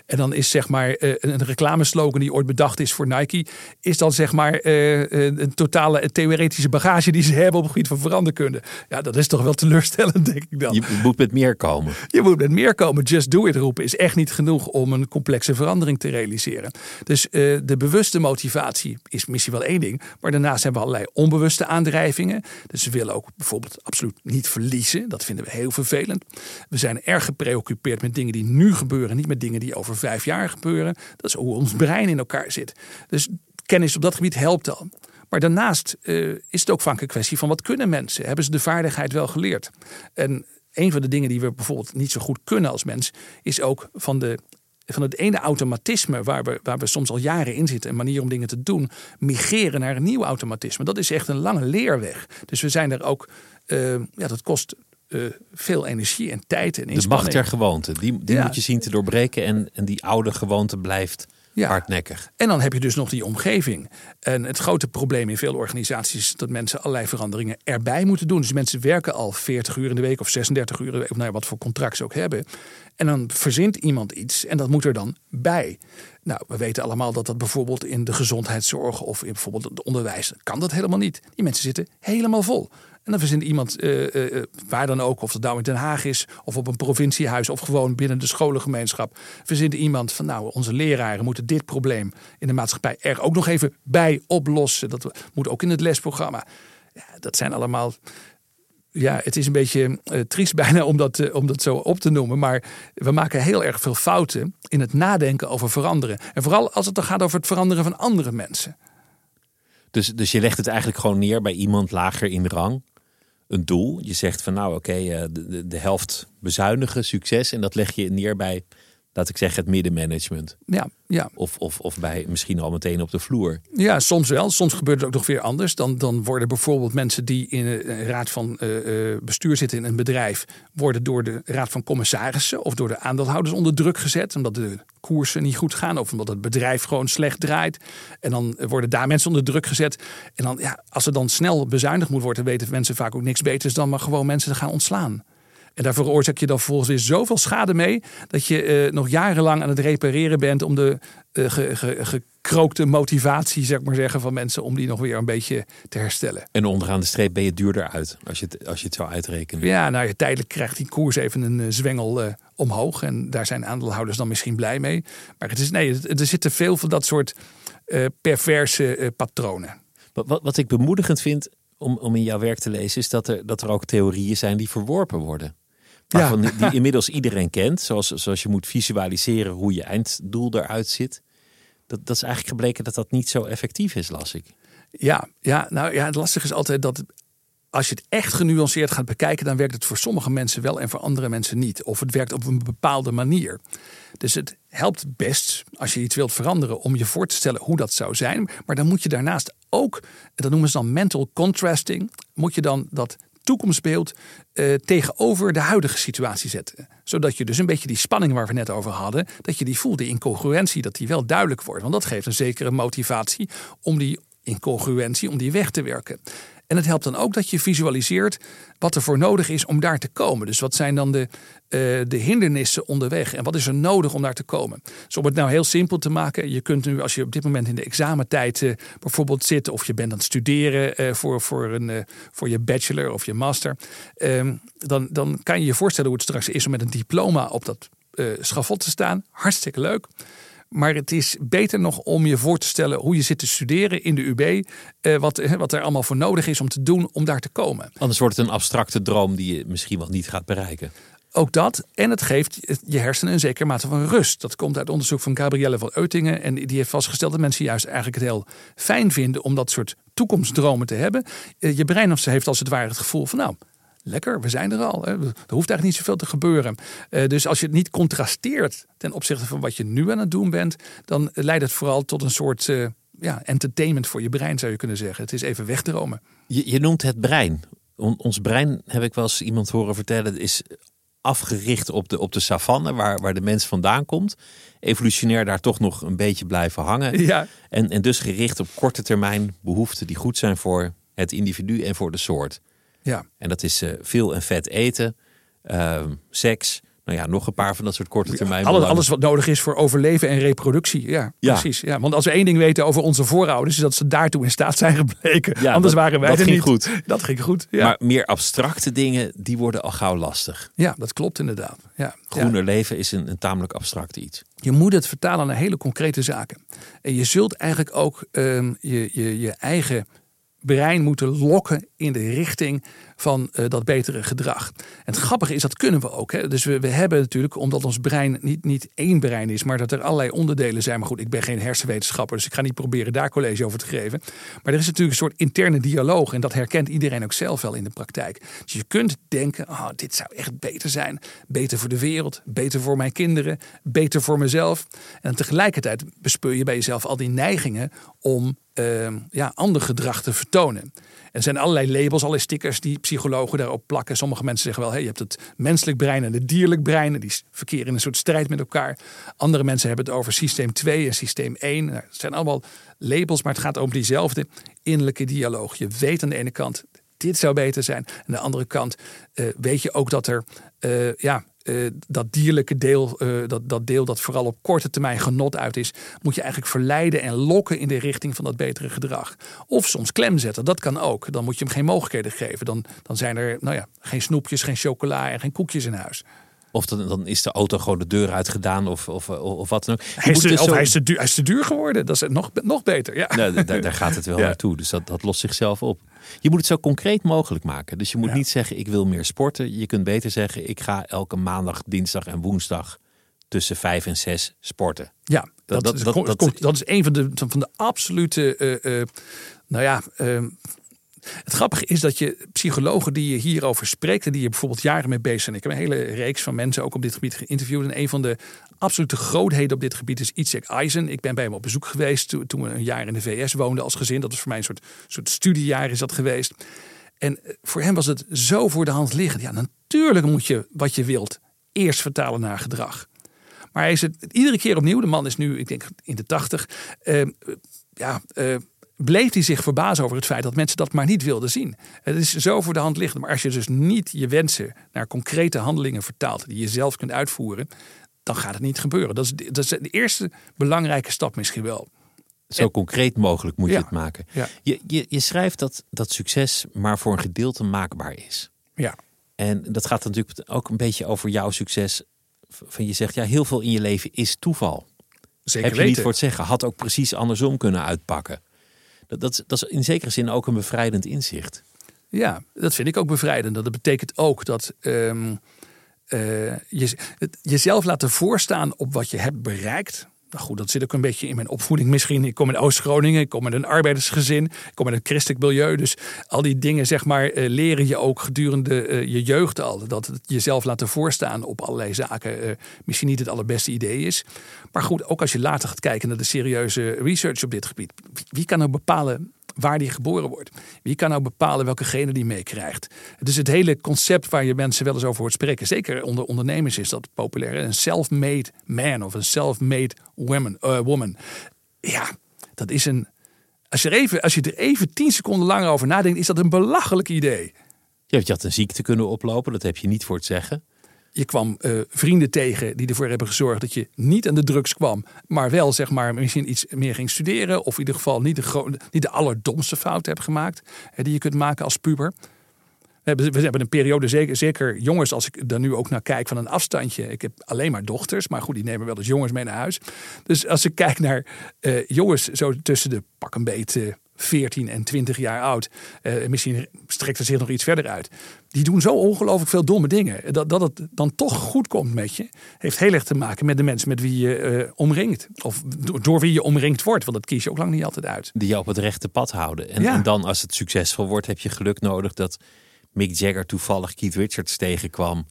En dan is zeg maar een reclameslogan die ooit bedacht is voor Nike. Is dan zeg maar een totale theoretische bagage die ze hebben op het gebied van veranderkunde. Ja, dat is toch wel teleurstellend denk ik dan. Je moet met meer komen. Je moet met meer komen. Just do it roepen is echt niet genoeg om een complexe verandering te realiseren. Dus uh, de bewuste motivatie is misschien wel één ding. Maar daarnaast hebben we allerlei onbewuste aandrijvingen. Dus we willen ook bijvoorbeeld absoluut niet verliezen. Dat vinden we heel vervelend. We zijn erg gepreoccupeerd met dingen die nu gebeuren. Niet met dingen die over vijf jaar gebeuren. Dat is hoe ons brein in elkaar zit. Dus kennis op dat gebied helpt al. Maar daarnaast uh, is het ook vaak een kwestie van wat kunnen mensen? Hebben ze de vaardigheid wel geleerd? En een van de dingen die we bijvoorbeeld niet zo goed kunnen als mens is ook van de... van het ene automatisme waar we, waar we soms al jaren in zitten, een manier om dingen te doen, migreren naar een nieuw automatisme. Dat is echt een lange leerweg. Dus we zijn er ook, uh, ja, dat kost uh, veel energie en tijd en inspanning. De macht der gewoonte, die, die ja. moet je zien te doorbreken en, en die oude gewoonte blijft ja. hardnekkig. En dan heb je dus nog die omgeving. En het grote probleem in veel organisaties is dat mensen allerlei veranderingen erbij moeten doen. Dus mensen werken al veertig uur in de week of zesendertig uur in de week, of nou ja, wat voor contract ze ook hebben. En dan verzint iemand iets en dat moet er dan bij. Nou, we weten allemaal dat dat bijvoorbeeld in de gezondheidszorg of in bijvoorbeeld het onderwijs kan dat helemaal niet. Die mensen zitten helemaal vol. En dan verzint iemand uh, uh, waar dan ook, of dat nou in Den Haag is of op een provinciehuis of gewoon binnen de scholengemeenschap. Verzint iemand van nou, onze leraren moeten dit probleem in de maatschappij er ook nog even bij oplossen. Dat moet ook in het lesprogramma. Ja, dat zijn allemaal... Ja, het is een beetje uh, triest bijna om dat, uh, om dat zo op te noemen. Maar we maken heel erg veel fouten in het nadenken over veranderen. En vooral als het dan gaat over het veranderen van andere mensen. Dus, dus je legt het eigenlijk gewoon neer bij iemand lager in rang. Een doel. Je zegt van nou oké, okay, de, de helft bezuinigen, succes. En dat leg je neer bij, laat ik zeggen, het middenmanagement. Ja, ja. Of, of, of bij misschien al meteen op de vloer. Ja, soms wel. Soms gebeurt het ook nog weer anders. Dan, dan worden bijvoorbeeld mensen die in een raad van uh, bestuur zitten in een bedrijf, worden door de raad van commissarissen of door de aandeelhouders onder druk gezet. Omdat de koersen niet goed gaan of omdat het bedrijf gewoon slecht draait. En dan worden daar mensen onder druk gezet. En dan, ja, als er dan snel bezuinigd moet worden, weten mensen vaak ook niks beters dan maar gewoon mensen te gaan ontslaan. En daar veroorzaak je dan vervolgens weer zoveel schade mee dat je uh, nog jarenlang aan het repareren bent om de uh, ge, ge, gekrookte motivatie, zeg maar zeggen, van mensen om die nog weer een beetje te herstellen. En onderaan de streep ben je duurder uit als je het, als je het zou uitrekenen. Ja, nou je tijdelijk krijgt die koers even een uh, zwengel uh, omhoog en daar zijn aandeelhouders dan misschien blij mee. Maar het is, nee, er zitten veel van dat soort uh, perverse uh, patronen. Wat, wat, wat ik bemoedigend vind om, om in jouw werk te lezen is dat er, dat er ook theorieën zijn die verworpen worden. Ja. Die, die inmiddels iedereen kent. Zoals, zoals je moet visualiseren hoe je einddoel eruit ziet. Dat, dat is eigenlijk gebleken dat dat niet zo effectief is, las ik. Ja, ja, nou ja, het lastige is altijd dat als je het echt genuanceerd gaat bekijken, dan werkt het voor sommige mensen wel en voor andere mensen niet. Of het werkt op een bepaalde manier. Dus het helpt best als je iets wilt veranderen om je voor te stellen hoe dat zou zijn. Maar dan moet je daarnaast ook, dat noemen ze dan mental contrasting, moet je dan dat toekomstbeeld uh, tegenover de huidige situatie zetten. Zodat je dus een beetje die spanning waar we net over hadden, dat je die voelt, die incongruentie, dat die wel duidelijk wordt. Want dat geeft een zekere motivatie om die incongruentie, om die weg te werken. En het helpt dan ook dat je visualiseert wat er voor nodig is om daar te komen. Dus wat zijn dan de, uh, de hindernissen onderweg en wat is er nodig om daar te komen? Dus om het nou heel simpel te maken. Je kunt nu, als je op dit moment in de examentijd uh, bijvoorbeeld zit, of je bent aan het studeren uh, voor, voor, een, uh, voor je bachelor of je master. Um, dan, dan kan je je voorstellen hoe het straks is om met een diploma op dat uh, schavot te staan. Hartstikke leuk. Maar het is beter nog om je voor te stellen hoe je zit te studeren in de U B. Eh, wat, wat er allemaal voor nodig is om te doen om daar te komen. Anders wordt het een abstracte droom die je misschien wel niet gaat bereiken. Ook dat. En het geeft je hersenen een zekere mate van rust. Dat komt uit onderzoek van Gabrielle van Eutingen. En die heeft vastgesteld dat mensen juist eigenlijk het heel fijn vinden om dat soort toekomstdromen te hebben. Eh, je brein heeft als het ware het gevoel van nou... Lekker, we zijn er al. Hè. Er hoeft eigenlijk niet zoveel te gebeuren. Uh, dus als je het niet contrasteert ten opzichte van wat je nu aan het doen bent... dan leidt het vooral tot een soort uh, ja, entertainment voor je brein, zou je kunnen zeggen. Het is even wegdromen. Je, je noemt het brein. On, ons brein, heb ik wel eens iemand horen vertellen... is afgericht op de, op de savanne, waar, waar de mens vandaan komt. Evolutionair daar toch nog een beetje blijven hangen. Ja. En, en dus gericht op korte termijn behoeften die goed zijn voor het individu en voor de soort. Ja. En dat is uh, veel en vet eten, uh, seks, nou ja, nog een paar van dat soort korte termijn. Alles, alles wat nodig is voor overleven en reproductie. Ja, ja. Precies. Ja, want als we één ding weten over onze voorouders, is dat ze daartoe in staat zijn gebleken. Ja, Anders dat, waren wij dat er ging niet. Goed. Dat ging goed. Ja. Maar meer abstracte dingen, die worden al gauw lastig. Ja, dat klopt inderdaad. Ja. Groener ja. leven is een, een tamelijk abstract iets. Je moet het vertalen naar hele concrete zaken. En je zult eigenlijk ook um, je, je, je eigen... brein moeten lokken in de richting van uh, dat betere gedrag. En het grappige is, dat kunnen we ook. Hè? Dus we, we hebben natuurlijk, omdat ons brein niet, niet één brein is... maar dat er allerlei onderdelen zijn. Maar goed, ik ben geen hersenwetenschapper... dus ik ga niet proberen daar college over te geven. Maar er is natuurlijk een soort interne dialoog... en dat herkent iedereen ook zelf wel in de praktijk. Dus je kunt denken, oh, dit zou echt beter zijn. Beter voor de wereld, beter voor mijn kinderen... beter voor mezelf. En tegelijkertijd bespeur je bij jezelf al die neigingen... om uh, ja, ander gedrag te vertonen. Er zijn allerlei labels, allerlei stickers die psychologen daarop plakken. Sommige mensen zeggen wel, hey, je hebt het menselijk brein en het dierlijk brein. En die verkeren in een soort strijd met elkaar. Andere mensen hebben het over systeem twee en systeem één. Nou, het zijn allemaal labels, maar het gaat om diezelfde innerlijke dialoog. Je weet aan de ene kant, dit zou beter zijn. Aan de andere kant uh, weet je ook dat er... Uh, ja, Uh, dat dierlijke deel, uh, dat, dat deel dat vooral op korte termijn genot uit is... moet je eigenlijk verleiden en lokken in de richting van dat betere gedrag. Of soms klemzetten, dat kan ook. Dan moet je hem geen mogelijkheden geven. Dan, dan zijn er nou ja, geen snoepjes, geen chocola en geen koekjes in huis. Of dan, dan is de auto gewoon de deur uitgedaan of, of, of wat dan ook. Hij is, te, dus zo... hij, is te duur, hij is te duur geworden, dat is nog, nog beter. Ja. Nou, daar, daar gaat het wel ja. naartoe, dus dat, dat lost zichzelf op. Je moet het zo concreet mogelijk maken. Dus je moet ja. niet zeggen, ik wil meer sporten. Je kunt beter zeggen, ik ga elke maandag, dinsdag en woensdag... tussen vijf en zes sporten. Ja, dat, dat, dat, dat, dat, dat is een van de, van de absolute... Uh, uh, nou ja... Uh, Het grappige is dat je psychologen die je hierover spreekt... en die je bijvoorbeeld jaren mee bezig zijn... ik heb een hele reeks van mensen ook op dit gebied geïnterviewd... en een van de absolute grootheden op dit gebied is Icek Eisen. Ik ben bij hem op bezoek geweest toen, toen we een jaar in de V S woonden als gezin. Dat was voor mij een soort, soort studiejaar is dat geweest. En voor hem was het zo voor de hand liggend. Ja, natuurlijk moet je wat je wilt eerst vertalen naar gedrag. Maar hij is het iedere keer opnieuw. De man is nu, ik denk, in de tachtig. Uh, ja... Uh, bleef hij zich verbazen over het feit dat mensen dat maar niet wilden zien. Het is zo voor de hand liggend. Maar als je dus niet je wensen naar concrete handelingen vertaalt... die je zelf kunt uitvoeren, dan gaat het niet gebeuren. Dat is de, dat is de eerste belangrijke stap misschien wel. Zo en, concreet mogelijk moet ja, je het maken. Ja. Je, je, je schrijft dat, dat succes maar voor een gedeelte maakbaar is. Ja. En dat gaat natuurlijk ook een beetje over jouw succes. Van je zegt, ja, heel veel in je leven is toeval. Zeker heb je weten. Niet voor het zeggen. Had ook precies andersom kunnen uitpakken. Dat is, dat is in zekere zin ook een bevrijdend inzicht. Ja, dat vind ik ook bevrijdend. Dat betekent ook dat um, uh, je, het, jezelf laten voorstaan op wat je hebt bereikt. Nou goed, dat zit ook een beetje in mijn opvoeding misschien. Ik kom in Oost-Groningen, ik kom uit een arbeidersgezin. Ik kom uit een christelijk milieu. Dus al die dingen zeg maar, uh, leren je ook gedurende uh, je jeugd al. Dat het jezelf laten voorstaan op allerlei zaken uh, misschien niet het allerbeste idee is. Maar goed, ook als je later gaat kijken naar de serieuze research op dit gebied. Wie kan nou bepalen waar die geboren wordt? Wie kan nou bepalen welke genen die meekrijgt? Dus het hele concept waar je mensen wel eens over hoort spreken... zeker onder ondernemers is dat populair. Een self-made man of een self-made woman. Uh, woman. Ja, dat is een Als je er even, als je er even tien seconden langer over nadenkt, is dat een belachelijk idee. Je had een ziekte kunnen oplopen, dat heb je niet voor het zeggen. Je kwam uh, vrienden tegen die ervoor hebben gezorgd dat je niet aan de drugs kwam. Maar wel zeg maar misschien iets meer ging studeren. Of in ieder geval niet de, gro- niet de allerdomste fout hebt gemaakt. Hè, die je kunt maken als puber. We hebben, we hebben een periode, zeker, zeker jongens, als ik daar nu ook naar kijk van een afstandje. Ik heb alleen maar dochters, maar goed, die nemen wel eens jongens mee naar huis. Dus als ik kijk naar uh, jongens zo tussen de pak een beetje veertien en twintig jaar oud. Uh, misschien strekt er zich nog iets verder uit. Die doen zo ongelooflijk veel domme dingen. Dat, dat het dan toch goed komt met je. Heeft heel erg te maken met de mensen met wie je uh, omringt. Of do- door wie je omringd wordt. Want dat kies je ook lang niet altijd uit. Die jou op het rechte pad houden. En, ja. en dan als het succesvol wordt heb je geluk nodig dat Mick Jagger toevallig Keith Richards tegenkwam.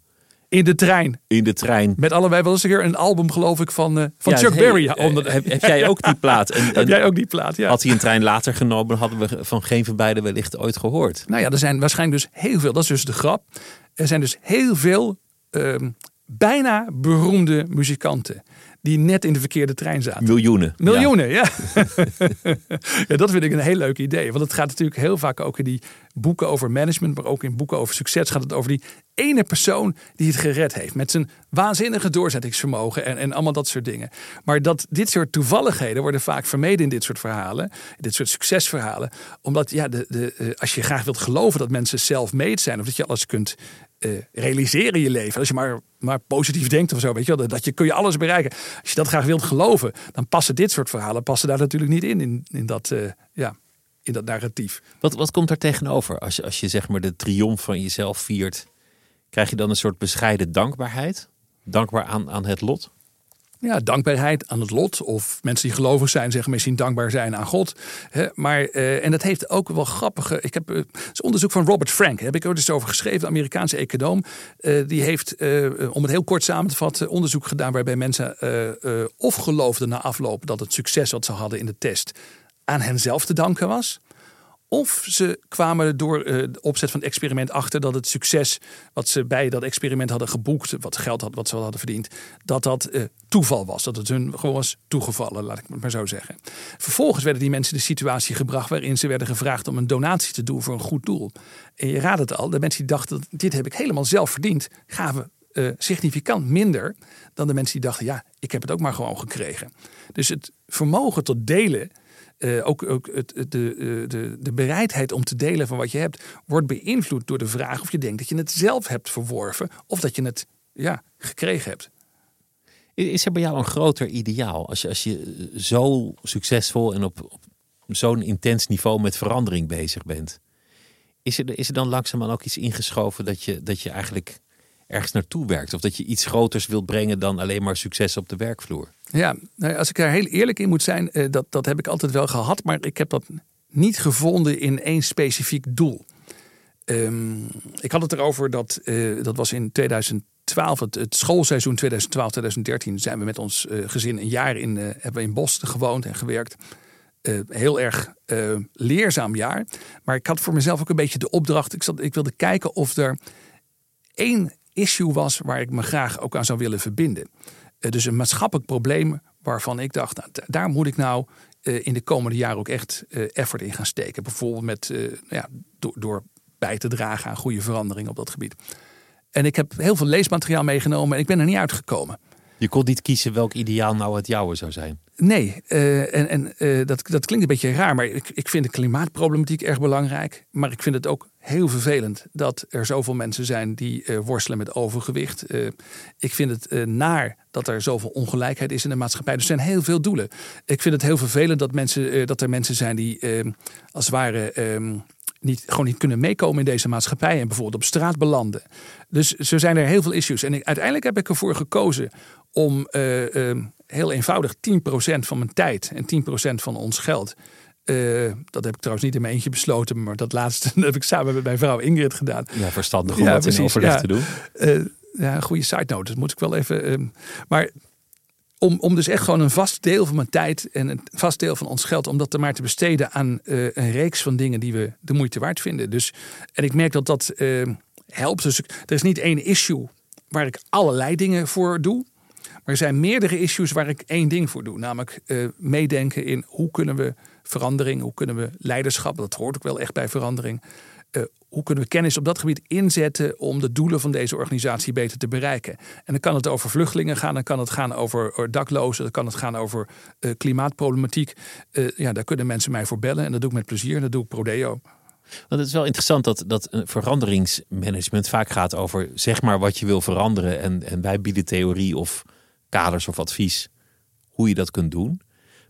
In de trein. In de trein. Met allebei wel eens een keer een album, geloof ik, van, uh, van ja, Chuck hey, Berry. Uh, onder... heb, heb jij ook die plaat? En, heb en, jij ook die plaat, ja. Had hij een trein later genomen, hadden we van geen van beiden wellicht ooit gehoord. Nou ja, er zijn waarschijnlijk dus heel veel, dat is dus de grap. Er zijn dus heel veel um, bijna beroemde muzikanten die net in de verkeerde trein zaten. Miljoenen. Miljoenen, ja. Ja. Ja, dat vind ik een heel leuk idee. Want het gaat natuurlijk heel vaak ook in die boeken over management, maar ook in boeken over succes gaat het over die ene persoon die het gered heeft. Met zijn waanzinnige doorzettingsvermogen en, en allemaal dat soort dingen. Maar dat, dit soort toevalligheden worden vaak vermeden in dit soort verhalen. In dit soort succesverhalen. Omdat ja, de, de, als je graag wilt geloven dat mensen self-made zijn of dat je alles kunt Uh, realiseren in je leven. Als je maar, maar positief denkt of zo. Weet je wel, dat je, kun je alles bereiken. Als je dat graag wilt geloven, dan passen dit soort verhalen passen daar natuurlijk niet in. In, in, dat, uh, ja, in dat narratief. Wat, wat komt daar tegenover? Als je, als je zeg maar de triomf van jezelf viert, krijg je dan een soort bescheiden dankbaarheid? Dankbaar aan, aan het lot? Ja, dankbaarheid aan het lot. Of mensen die gelovig zijn, zeggen misschien dankbaar zijn aan God. He, maar, uh, en dat heeft ook wel grappige. Ik heb uh, het onderzoek van Robert Frank. Heb ik er dus over geschreven. De Amerikaanse econoom. Uh, die heeft, uh, om het heel kort samen te vatten, onderzoek gedaan waarbij mensen uh, uh, of geloofden na afloop dat het succes wat ze hadden in de test aan henzelf te danken was. Of ze kwamen door uh, de opzet van het experiment achter dat het succes wat ze bij dat experiment hadden geboekt, wat geld had, wat ze hadden verdiend, dat dat uh, toeval was. Dat het hun gewoon was toegevallen, laat ik het maar zo zeggen. Vervolgens werden die mensen in de situatie gebracht waarin ze werden gevraagd om een donatie te doen voor een goed doel. En je raadt het al, de mensen die dachten, dit heb ik helemaal zelf verdiend, gaven uh, significant minder dan de mensen die dachten, ja, ik heb het ook maar gewoon gekregen. Dus het vermogen tot delen, Uh, ook, ook het, de, de, de bereidheid om te delen van wat je hebt, wordt beïnvloed door de vraag of je denkt dat je het zelf hebt verworven of dat je het ja, gekregen hebt. Is er bij jou een groter ideaal? Als je, als je zo succesvol en op, op zo'n intens niveau met verandering bezig bent, is er, is er dan langzaamaan ook iets ingeschoven dat je, dat je eigenlijk ergens naartoe werkt? Of dat je iets groters wilt brengen dan alleen maar succes op de werkvloer? Ja, als ik daar heel eerlijk in moet zijn, dat, dat heb ik altijd wel gehad. Maar ik heb dat niet gevonden in één specifiek doel. Um, ik had het erover, dat, uh, dat was in twintig twaalf, het, het schoolseizoen twintig twaalf twintig dertien... zijn we met ons uh, gezin een jaar in, uh, hebben we in Boston gewoond en gewerkt. Uh, heel erg uh, leerzaam jaar. Maar ik had voor mezelf ook een beetje de opdracht. Ik, zat, ik wilde kijken of er één issue was waar ik me graag ook aan zou willen verbinden. Uh, dus een maatschappelijk probleem waarvan ik dacht, nou, t- daar moet ik nou uh, in de komende jaren ook echt uh, effort in gaan steken. Bijvoorbeeld met, uh, nou ja, do- door bij te dragen aan goede veranderingen op dat gebied. En ik heb heel veel leesmateriaal meegenomen en ik ben er niet uitgekomen. Je kon niet kiezen welk ideaal nou het jouwe zou zijn? Nee, uh, en, en uh, dat, dat klinkt een beetje raar, maar ik, ik vind de klimaatproblematiek erg belangrijk. Maar ik vind het ook heel vervelend dat er zoveel mensen zijn die uh, worstelen met overgewicht. Uh, ik vind het uh, naar dat er zoveel ongelijkheid is in de maatschappij. Dus er zijn heel veel doelen. Ik vind het heel vervelend dat, mensen, uh, dat er mensen zijn die uh, als het ware Uh, Niet, gewoon niet kunnen meekomen in deze maatschappij en bijvoorbeeld op straat belanden. Dus zo zijn er heel veel issues. En ik, uiteindelijk heb ik ervoor gekozen om uh, uh, heel eenvoudig tien procent van mijn tijd en tien procent van ons geld. Uh, dat heb ik trouwens niet in mijn eentje besloten, maar dat laatste dat heb ik samen met mijn vrouw Ingrid gedaan. Ja, verstandig om ja, dat precies, in overleg ja, te doen. Uh, ja, een goede side note, dat moet ik wel even. Uh, maar Om, om dus echt gewoon een vast deel van mijn tijd en een vast deel van ons geld om dat er maar te besteden aan uh, een reeks van dingen die we de moeite waard vinden. Dus, en ik merk dat dat uh, helpt. Dus er is niet één issue waar ik allerlei dingen voor doe. Maar er zijn meerdere issues waar ik één ding voor doe. Namelijk uh, meedenken in hoe kunnen we verandering, hoe kunnen we leiderschap, dat hoort ook wel echt bij verandering. Uh, hoe kunnen we kennis op dat gebied inzetten om de doelen van deze organisatie beter te bereiken? En dan kan het over vluchtelingen gaan, dan kan het gaan over daklozen, dan kan het gaan over uh, klimaatproblematiek. Uh, ja, daar kunnen mensen mij voor bellen en dat doe ik met plezier en dat doe ik pro deo. Want het is wel interessant dat, dat veranderingsmanagement vaak gaat over zeg maar wat je wil veranderen. En, en wij bieden theorie of kaders of advies hoe je dat kunt doen.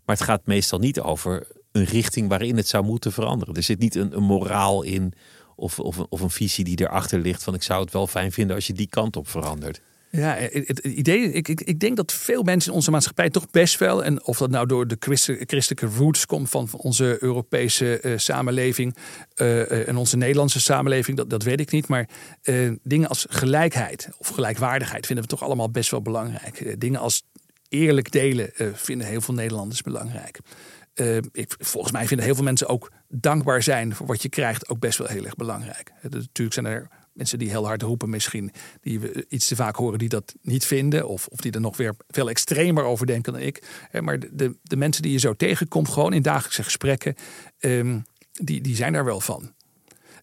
Maar het gaat meestal niet over een richting waarin het zou moeten veranderen. Er zit niet een, een moraal in of, of, of een visie die erachter ligt van ik zou het wel fijn vinden als je die kant op verandert. Ja, het, het idee, ik, ik, ik denk dat veel mensen in onze maatschappij toch best wel, en of dat nou door de christelijke roots komt van onze Europese uh, samenleving uh, en onze Nederlandse samenleving, dat, dat weet ik niet. Maar uh, dingen als gelijkheid of gelijkwaardigheid vinden we toch allemaal best wel belangrijk. Uh, dingen als eerlijk delen uh, vinden heel veel Nederlanders belangrijk. Uh, ik, volgens mij vinden heel veel mensen ook dankbaar zijn voor wat je krijgt ook best wel heel erg belangrijk. Uh, natuurlijk zijn er mensen die heel hard roepen misschien, die we iets te vaak horen die dat niet vinden. Of, of die er nog weer veel extremer over denken dan ik. Maar de, de mensen die je zo tegenkomt, gewoon in dagelijkse gesprekken, um, die, die zijn daar wel van.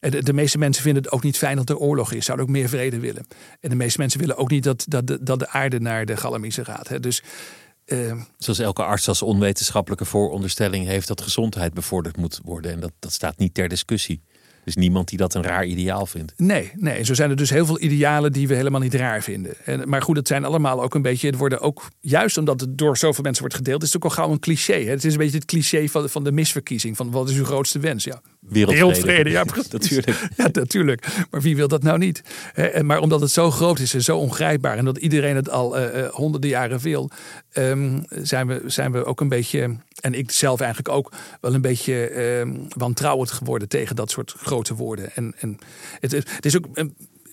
En de, de meeste mensen vinden het ook niet fijn dat er oorlog is. Zouden ook meer vrede willen. En de meeste mensen willen ook niet dat, dat, de, dat de aarde naar de galamiezen gaat. Hè. Dus... Uh, Zoals elke arts als onwetenschappelijke vooronderstelling heeft dat gezondheid bevorderd moet worden. En dat, dat staat niet ter discussie. Dus niemand die dat een raar ideaal vindt. Nee, nee, zo zijn er dus heel veel idealen die we helemaal niet raar vinden. En, maar goed, het zijn allemaal ook een beetje... Het worden ook, juist omdat het door zoveel mensen wordt gedeeld... is het ook al gauw een cliché. Hè? Het is een beetje het cliché van, van de misverkiezing. Van wat is uw grootste wens? Ja, wereldvrede. Wereldvrede, ja, natuurlijk. Ja, natuurlijk. Maar wie wil dat nou niet? He, maar omdat het zo groot is en zo ongrijpbaar... en dat iedereen het al uh, honderden jaren wil... Um, zijn we, zijn we ook een beetje... En ik zelf eigenlijk ook wel een beetje eh, wantrouwend geworden tegen dat soort grote woorden. En, en het, het is ook,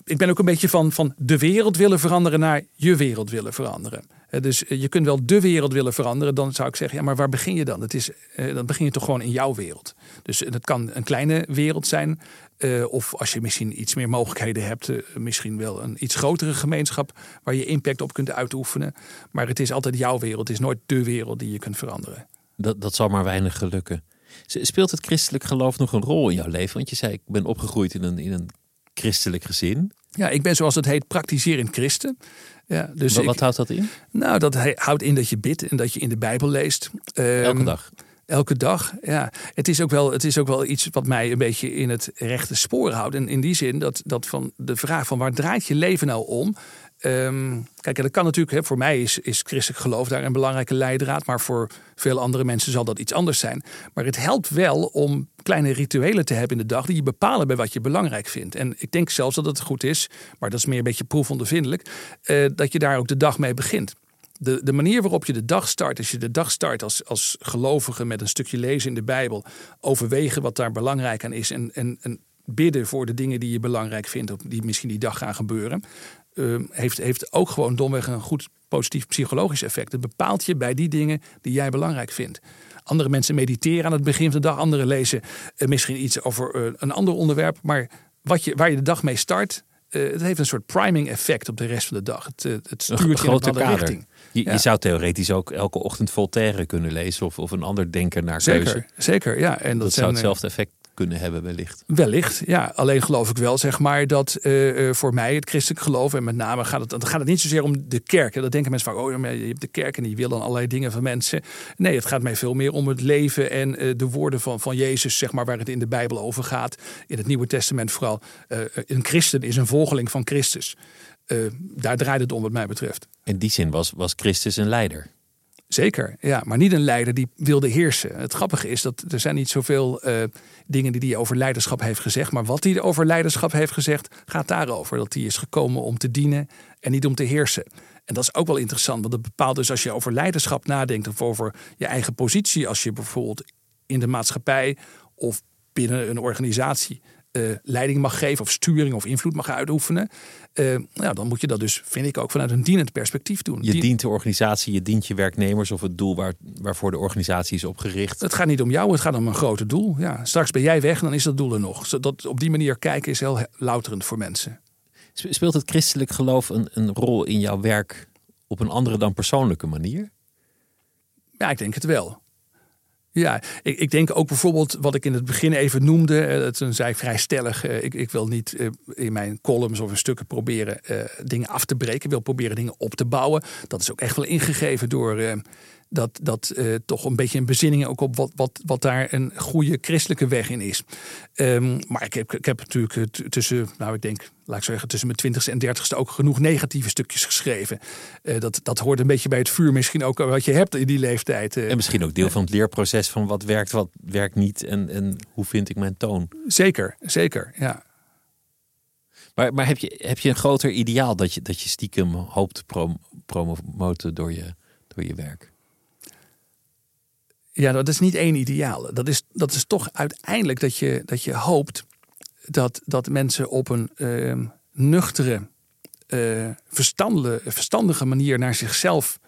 ik ben ook een beetje van, van de wereld willen veranderen naar je wereld willen veranderen. Dus je kunt wel de wereld willen veranderen. Dan zou ik zeggen, ja, maar waar begin je dan? Het is, eh, dan begin je toch gewoon in jouw wereld. Dus dat kan een kleine wereld zijn. Eh, of als je misschien iets meer mogelijkheden hebt. Eh, misschien wel een iets grotere gemeenschap. Waar je impact op kunt uitoefenen. Maar het is altijd jouw wereld. Het is nooit de wereld die je kunt veranderen. Dat, dat zal maar weinig gelukken. Speelt het christelijk geloof nog een rol in jouw leven? Want je zei, ik ben opgegroeid in een, in een christelijk gezin. Ja, ik ben zoals het heet praktiserend christen. Ja, dus wat, ik, wat houdt dat in? Nou, dat houdt in dat je bidt en dat je in de Bijbel leest. Um, elke dag? Elke dag, ja. Het is ook wel, het is ook wel iets wat mij een beetje in het rechte spoor houdt. En in die zin dat, dat van de vraag van waar draait je leven nou om... Um, kijk, dat kan natuurlijk, hè, voor mij is, is christelijk geloof daar een belangrijke leidraad. Maar voor veel andere mensen zal dat iets anders zijn. Maar het helpt wel om kleine rituelen te hebben in de dag die je bepalen bij wat je belangrijk vindt. En ik denk zelfs dat het goed is, maar dat is meer een beetje proefondervindelijk, uh, dat je daar ook de dag mee begint. De, de manier waarop je de dag start, als je de dag start als, als gelovige met een stukje lezen in de Bijbel, overwegen wat daar belangrijk aan is en, en, en bidden voor de dingen die je belangrijk vindt, of die misschien die dag gaan gebeuren. Uh, heeft, heeft ook gewoon domweg een goed positief psychologisch effect. Het bepaalt je bij die dingen die jij belangrijk vindt. Andere mensen mediteren aan het begin van de dag. Anderen lezen uh, misschien iets over uh, een ander onderwerp. Maar wat je, waar je de dag mee start... Uh, het heeft een soort priming effect op de rest van de dag. Het, uh, het stuurt een, een grote in een andere richting. Je, ja. je zou theoretisch ook elke ochtend Voltaire kunnen lezen... of, of een ander denker naar zeker, keuze. Zeker, ja. En dat dat zou hetzelfde effect kunnen hebben wellicht. Wellicht, ja. Alleen geloof ik wel, zeg maar, dat uh, voor mij het christelijk geloof... en met name gaat het, dan gaat het niet zozeer om de kerk. Dat denken mensen vaak, oh, je hebt de kerk en die wil dan allerlei dingen van mensen. Nee, het gaat mij veel meer om het leven en uh, de woorden van, van Jezus... zeg maar, waar het in de Bijbel over gaat. In het Nieuwe Testament vooral. Uh, een christen is een volgeling van Christus. Uh, daar draait het om wat mij betreft. In die zin was, was Christus een leider. Zeker, ja, maar niet een leider die wilde heersen. Het grappige is dat er zijn niet zoveel uh, dingen die hij over leiderschap heeft gezegd. Maar wat hij over leiderschap heeft gezegd, gaat daarover. Dat hij is gekomen om te dienen en niet om te heersen. En dat is ook wel interessant, want dat bepaalt dus als je over leiderschap nadenkt... of over je eigen positie, als je bijvoorbeeld in de maatschappij of binnen een organisatie... Uh, leiding mag geven of sturing of invloed mag uitoefenen. Uh, nou, dan moet je dat dus, vind ik, ook vanuit een dienend perspectief doen. Je Dien... dient de organisatie, je dient je werknemers of het doel waar, waarvoor de organisatie is opgericht. Het gaat niet om jou, het gaat om een groter doel. Ja, straks ben jij weg en dan is dat doel er nog. Zodat op die manier kijken is heel louterend voor mensen. Speelt het christelijk geloof een, een rol in jouw werk op een andere dan persoonlijke manier? Ja, ik denk het wel. Ja, ik, ik denk ook bijvoorbeeld wat ik in het begin even noemde. Uh, toen zei ik vrij stellig, uh, ik, ik wil niet uh, in mijn columns of in stukken proberen uh, dingen af te breken. Ik wil proberen dingen op te bouwen. Dat is ook echt wel ingegeven door uh, dat, dat uh, toch een beetje een bezinning ook op wat, wat, wat daar een goede christelijke weg in is. Um, maar ik heb, ik heb natuurlijk t- tussen, nou ik denk, laat ik zeggen, tussen mijn twintigste en dertigste ook genoeg negatieve stukjes geschreven. Uh, dat, dat hoort een beetje bij het vuur misschien ook wat je hebt in die leeftijd. Uh, en misschien ook deel van het leerproces van wat werkt, wat werkt niet en, en hoe vind ik mijn toon. Zeker, zeker, ja. Maar, maar heb, je, heb je een groter ideaal dat je, dat je stiekem hoopt te prom- promoten door je, door je werk? Ja, dat is niet één ideaal. Dat is, dat is toch uiteindelijk dat je, dat je hoopt dat, dat mensen op een uh, nuchtere, uh, verstandige manier naar zichzelf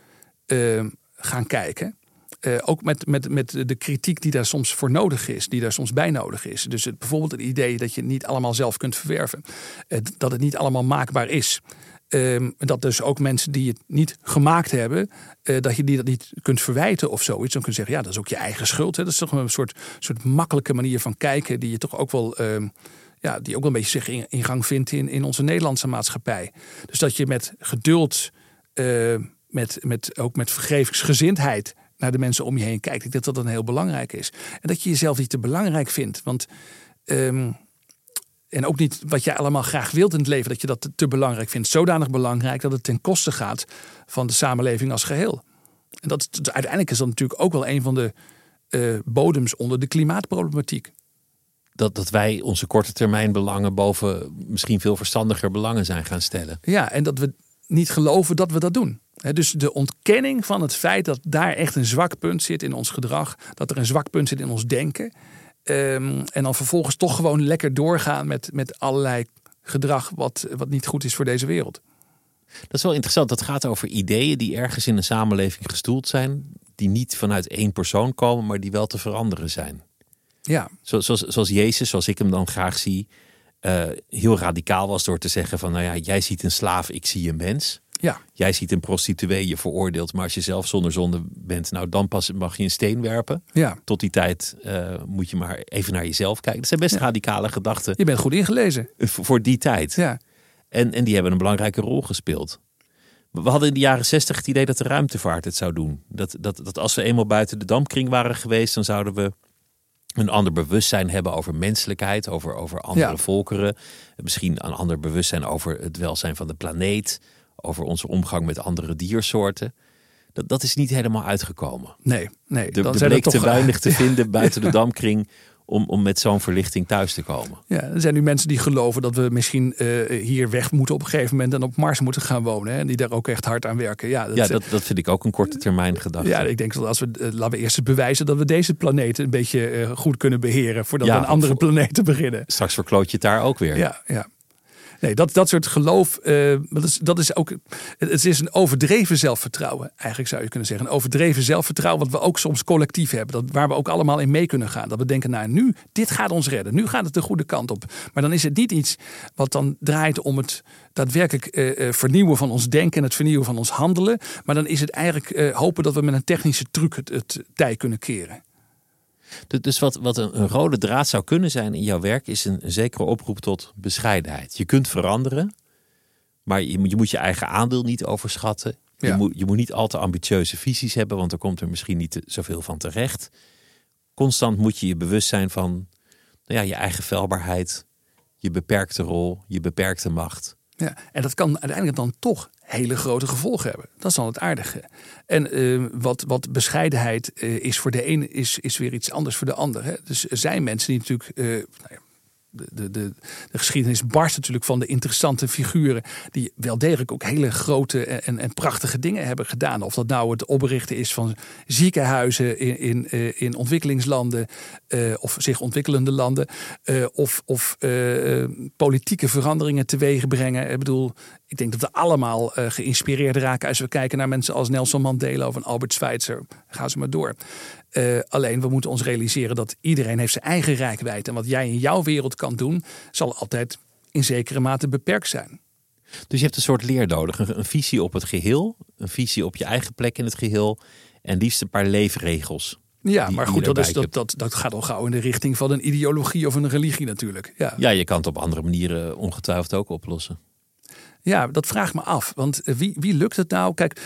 uh, gaan kijken. Uh, ook met, met, met de kritiek die daar soms voor nodig is, die daar soms bij nodig is. Dus het, bijvoorbeeld het idee dat je het niet allemaal zelf kunt verwerven. Uh, dat het niet allemaal maakbaar is. Um, dat dus ook mensen die het niet gemaakt hebben, uh, dat je die dat niet kunt verwijten of zoiets. Dan kun je zeggen, ja, dat is ook je eigen schuld. Hè? Dat is toch een soort, soort makkelijke manier van kijken die je toch ook wel, um, ja, die ook wel een beetje zich in, in gang vindt in, in onze Nederlandse maatschappij. Dus dat je met geduld, uh, met, met, ook met vergevingsgezindheid naar de mensen om je heen kijkt. Ik denk dat dat een heel belangrijk is. En dat je jezelf niet te belangrijk vindt. Want... Um, En ook niet wat jij allemaal graag wilt in het leven, dat je dat te belangrijk vindt. Zodanig belangrijk dat het ten koste gaat van de samenleving als geheel. En dat, uiteindelijk is dat natuurlijk ook wel een van de uh, bodems onder de klimaatproblematiek. Dat, dat wij onze korte termijn belangen boven misschien veel verstandiger belangen zijn gaan stellen. Ja, en dat we niet geloven dat we dat doen. He, dus de ontkenning van het feit dat daar echt een zwak punt zit in ons gedrag. Dat er een zwak punt zit in ons denken. Um, en dan vervolgens toch gewoon lekker doorgaan met, met allerlei gedrag wat, wat niet goed is voor deze wereld. Dat is wel interessant. Dat gaat over ideeën die ergens in een samenleving gestoeld zijn. Die niet vanuit één persoon komen, maar die wel te veranderen zijn. Ja. Zo, zoals, zoals Jezus, zoals ik hem dan graag zie, uh, heel radicaal was door te zeggen van, nou ja, jij ziet een slaaf, ik zie een mens. Ja. Jij ziet een prostituee, je veroordeelt. Maar als je zelf zonder zonde bent, nou dan pas mag je een steen werpen. Ja. Tot die tijd uh, moet je maar even naar jezelf kijken. Dat zijn best ja. radicale gedachten. Je bent goed ingelezen. Voor die tijd. Ja. En, en die hebben een belangrijke rol gespeeld. We hadden in de jaren zestig het idee dat de ruimtevaart het zou doen. Dat, dat, dat als we eenmaal buiten de dampkring waren geweest, dan zouden we een ander bewustzijn hebben over menselijkheid, over, over andere ja. volkeren. Misschien een ander bewustzijn over het welzijn van de planeet. Over onze omgang met andere diersoorten. Dat, dat is niet helemaal uitgekomen. Nee, nee. Er bleek toch te weinig te vinden buiten de dampkring om, om met zo'n verlichting thuis te komen. Ja, er zijn nu mensen die geloven dat we misschien uh, hier weg moeten op een gegeven moment en op Mars moeten gaan wonen. Hè, en die daar ook echt hard aan werken. Ja, dat, ja dat, dat vind ik ook een korte termijn gedachte. Ja, ik denk dat als we, uh, laten we eerst eens bewijzen dat we deze planeet een beetje uh, goed kunnen beheren voordat ja, we een andere voor, planeet beginnen. Straks verkloot je het daar ook weer. Ja, ja. Nee, dat, dat soort geloof, uh, dat, is, dat is ook, het is een overdreven zelfvertrouwen. Eigenlijk zou je kunnen zeggen, een overdreven zelfvertrouwen wat we ook soms collectief hebben. Dat, waar we ook allemaal in mee kunnen gaan. Dat we denken, nou nu, dit gaat ons redden. Nu gaat het de goede kant op. Maar dan is het niet iets wat dan draait om het daadwerkelijk uh, vernieuwen van ons denken en het vernieuwen van ons handelen. Maar dan is het eigenlijk uh, hopen dat we met een technische truc het, het tij kunnen keren. Dus wat, wat een rode draad zou kunnen zijn in jouw werk is een, een zekere oproep tot bescheidenheid. Je kunt veranderen, maar je, je moet je eigen aandeel niet overschatten. Je, ja. moet, je moet niet al te ambitieuze visies hebben, want er komt er misschien niet te, zoveel van terecht. Constant moet je je bewust zijn van nou ja, je eigen feilbaarheid, je beperkte rol, je beperkte macht. Ja, en dat kan uiteindelijk dan toch hele grote gevolgen hebben. Dat is dan het aardige. En uh, wat, wat bescheidenheid uh, is voor de ene, is, is weer iets anders voor de ander. Hè? Dus er zijn mensen die natuurlijk... Uh, nou ja, de, de, de, de geschiedenis barst natuurlijk van de interessante figuren die wel degelijk ook hele grote en, en prachtige dingen hebben gedaan. Of dat nou het oprichten is van ziekenhuizen in, in, uh, in ontwikkelingslanden uh, of zich ontwikkelende landen. Uh, of of uh, politieke veranderingen teweeg brengen. Ik bedoel, ik denk dat we allemaal uh, geïnspireerd raken als we kijken naar mensen als Nelson Mandela of Albert Schweitzer. Ga ze maar door. Uh, alleen we moeten ons realiseren dat iedereen heeft zijn eigen reikwijd. En wat jij in jouw wereld kan doen, zal altijd in zekere mate beperkt zijn. Dus je hebt een soort leer nodig. Een, een visie op het geheel. Een visie op je eigen plek in het geheel. En liefst een paar leefregels. Ja, die, maar goed, dat, is, dat, dat, dat gaat al gauw in de richting van een ideologie of een religie natuurlijk. Ja, ja, je kan het op andere manieren ongetwijfeld ook oplossen. Ja, dat vraagt me af. Want wie, wie lukt het nou? Kijk,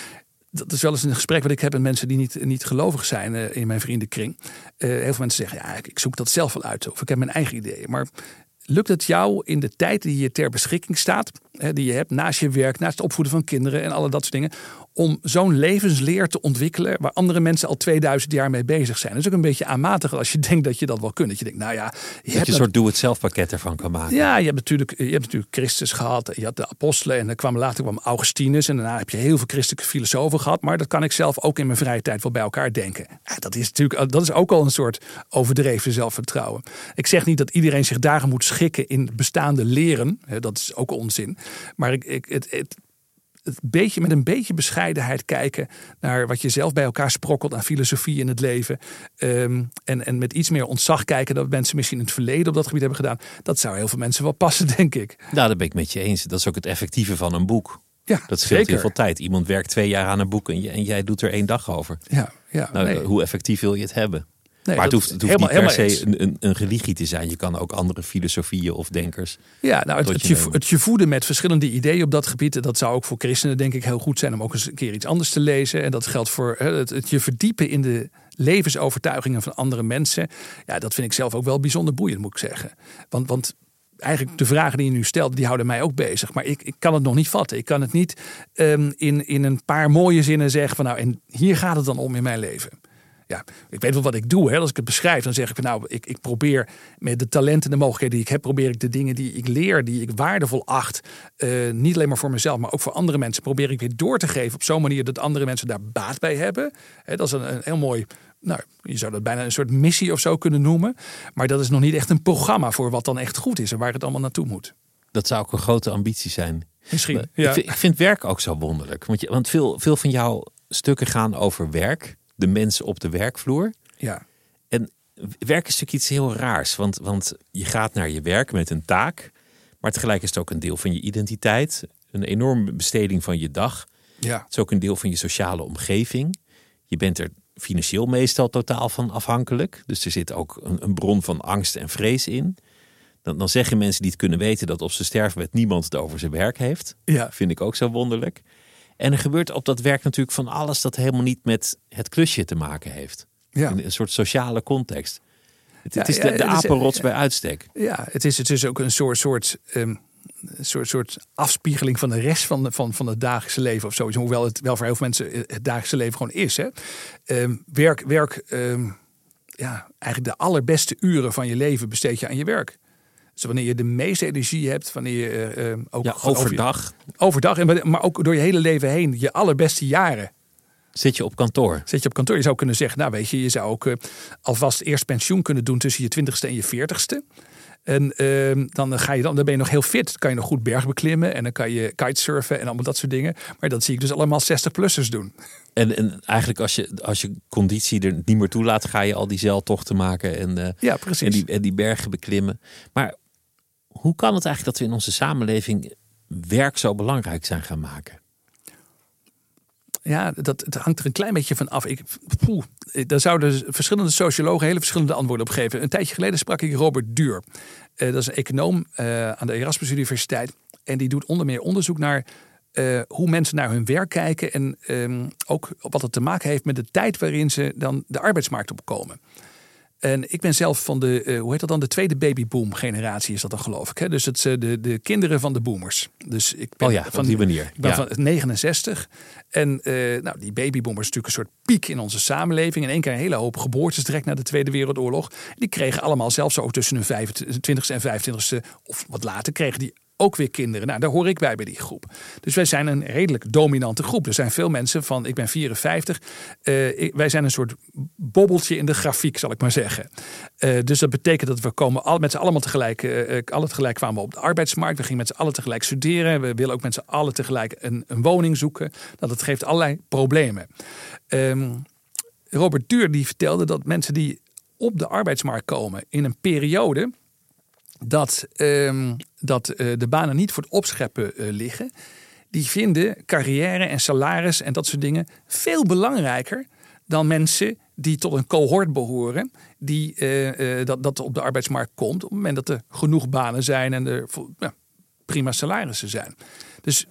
dat is wel eens een gesprek wat ik heb met mensen die niet, niet gelovig zijn uh, in mijn vriendenkring. Uh, heel veel mensen zeggen, ja, ik, ik zoek dat zelf wel uit. Of ik heb mijn eigen ideeën. Maar lukt het jou in de tijd die je ter beschikking staat, hè, die je hebt naast je werk, naast het opvoeden van kinderen en alle dat soort dingen, om zo'n levensleer te ontwikkelen waar andere mensen al tweeduizend jaar mee bezig zijn? Dat is ook een beetje aanmatigend als je denkt dat je dat wel kunt. Dat je denkt, nou ja, je dat hebt je een soort doe-het-zelf pakket ervan kan maken. Ja, je hebt, natuurlijk, je hebt natuurlijk Christus gehad, je had de apostelen en dan kwam later kwam Augustinus en daarna heb je heel veel christelijke filosofen gehad, maar dat kan ik zelf ook in mijn vrije tijd wel bij elkaar denken. Ja, dat is natuurlijk, dat is ook al een soort overdreven zelfvertrouwen. Ik zeg niet dat iedereen zich daarom moet schikken in bestaande leren, dat is ook onzin, maar ik, ik, het, het Het beetje, met een beetje bescheidenheid kijken naar wat je zelf bij elkaar sprokkelt aan filosofie in het leven. Um, en, en met iets meer ontzag kijken dat mensen misschien in het verleden op dat gebied hebben gedaan. Dat zou heel veel mensen wel passen, denk ik. Nou, dat ben ik met je eens. Dat is ook het effectieve van een boek. Ja, dat scheelt zeker. Heel veel tijd. Iemand werkt twee jaar aan een boek en, je, en jij doet er één dag over. Ja, ja, nou, nee. Hoe effectief wil je het hebben? Nee, maar het hoeft, het hoeft helemaal, niet per se een, een, een religie te zijn. Je kan ook andere filosofieën of denkers. Ja, nou, het, het, je, het je voeden met verschillende ideeën op dat gebied. Dat zou ook voor christenen denk ik heel goed zijn om ook eens een keer iets anders te lezen. En dat geldt voor het, het je verdiepen in de levensovertuigingen van andere mensen. Ja, dat vind ik zelf ook wel bijzonder boeiend, moet ik zeggen. Want... want eigenlijk de vragen die je nu stelt, die houden mij ook bezig. Maar ik, ik kan het nog niet vatten. Ik kan het niet um, in, in een paar mooie zinnen zeggen van nou, en hier gaat het dan om in mijn leven. Ja, ik weet wel wat ik doe. Hè. Als ik het beschrijf, dan zeg ik van nou, ik, ik probeer met de talenten en de mogelijkheden die ik heb, probeer ik de dingen die ik leer, die ik waardevol acht, uh, niet alleen maar voor mezelf, maar ook voor andere mensen, probeer ik weer door te geven op zo'n manier dat andere mensen daar baat bij hebben. Hè, dat is een, een heel mooi... Nou, je zou dat bijna een soort missie of zo kunnen noemen. Maar dat is nog niet echt een programma voor wat dan echt goed is en waar het allemaal naartoe moet. Dat zou ook een grote ambitie zijn. Misschien, ja. ik, vind, ik vind werk ook zo wonderlijk. Want, je, want veel, veel van jouw stukken gaan over werk. De mensen op de werkvloer. Ja. En werk is natuurlijk iets heel raars. Want, want je gaat naar je werk met een taak. Maar tegelijk is het ook een deel van je identiteit. Een enorme besteding van je dag. Ja. Het is ook een deel van je sociale omgeving. Je bent er financieel meestal totaal van afhankelijk. Dus er zit ook een, een bron van angst en vrees in. Dan, dan zeggen mensen die het kunnen weten dat op zijn sterfbed niemand het over zijn werk heeft. Ja. Vind ik ook zo wonderlijk. En er gebeurt op dat werk natuurlijk van alles dat helemaal niet met het klusje te maken heeft. Ja. In een soort sociale context. Het, ja, het is de, de ja, apenrots ja, bij uitstek. Ja, het is, het is ook een soort... soort um... Een soort, soort afspiegeling van de rest van, de, van, van het dagelijkse leven of zoiets. Hoewel het wel voor heel veel mensen het dagelijkse leven gewoon is. Hè? Um, werk, werk um, ja, eigenlijk de allerbeste uren van je leven besteed je aan je werk. Dus wanneer je de meeste energie hebt, wanneer je um, ook ja, overdag. Over je, overdag, maar ook door je hele leven heen, je allerbeste jaren. Zit je op kantoor? Zit je op kantoor? Je zou kunnen zeggen, nou weet je, je zou ook uh, alvast eerst pensioen kunnen doen tussen je twintigste en je veertigste. En uh, dan, ga je dan, dan ben je nog heel fit. Dan kan je nog goed berg beklimmen. En dan kan je kitesurfen en allemaal dat soort dingen. Maar dat zie ik dus allemaal zestig-plussers doen. En, en eigenlijk als je, als je conditie er niet meer toe laat, ga je al die zeiltochten maken. En, uh, ja, precies. En, die, en die bergen beklimmen. Maar hoe kan het eigenlijk dat we in onze samenleving werk zo belangrijk zijn gaan maken? Ja, dat, dat hangt er een klein beetje van af. Ik, poeh, daar zouden verschillende sociologen hele verschillende antwoorden op geven. Een tijdje geleden sprak ik Robert Dur. Uh, dat is een econoom uh, aan de Erasmus Universiteit. En die doet onder meer onderzoek naar uh, hoe mensen naar hun werk kijken. En um, ook wat het te maken heeft met de tijd waarin ze dan de arbeidsmarkt opkomen. En ik ben zelf van de, uh, hoe heet dat dan, de tweede babyboom generatie is dat dan geloof ik. Hè? Dus het zijn uh, de, de kinderen van de boomers. Dus ik ben oh ja, van die manier. Ik ben ja. van negenenzestig. En uh, nou, die babyboomers is natuurlijk een soort piek in onze samenleving. In één keer een hele hoop geboortes direct na de Tweede Wereldoorlog. Die kregen allemaal zelfs ook tussen hun twintigste en vijfentwintigste of wat later kregen die ook weer kinderen. Nou, daar hoor ik bij bij die groep. Dus wij zijn een redelijk dominante groep. Er zijn veel mensen van, ik ben vierenvijftig. Uh, wij zijn een soort bobbeltje in de grafiek, zal ik maar zeggen. Uh, dus dat betekent dat we komen al, met z'n allemaal tegelijk, uh, alle tegelijk kwamen we op de arbeidsmarkt. We gingen met z'n allen tegelijk studeren. We willen ook met z'n allen tegelijk een, een woning zoeken. Nou, dat geeft allerlei problemen. Um, Robert Dur die vertelde dat mensen die op de arbeidsmarkt komen in een periode dat, um, dat uh, de banen niet voor het opscheppen uh, liggen. Die vinden carrière en salaris en dat soort dingen veel belangrijker dan mensen die tot een cohort behoren, die uh, uh, dat, dat op de arbeidsmarkt komt op het moment dat er genoeg banen zijn en er ja, prima salarissen zijn. Dus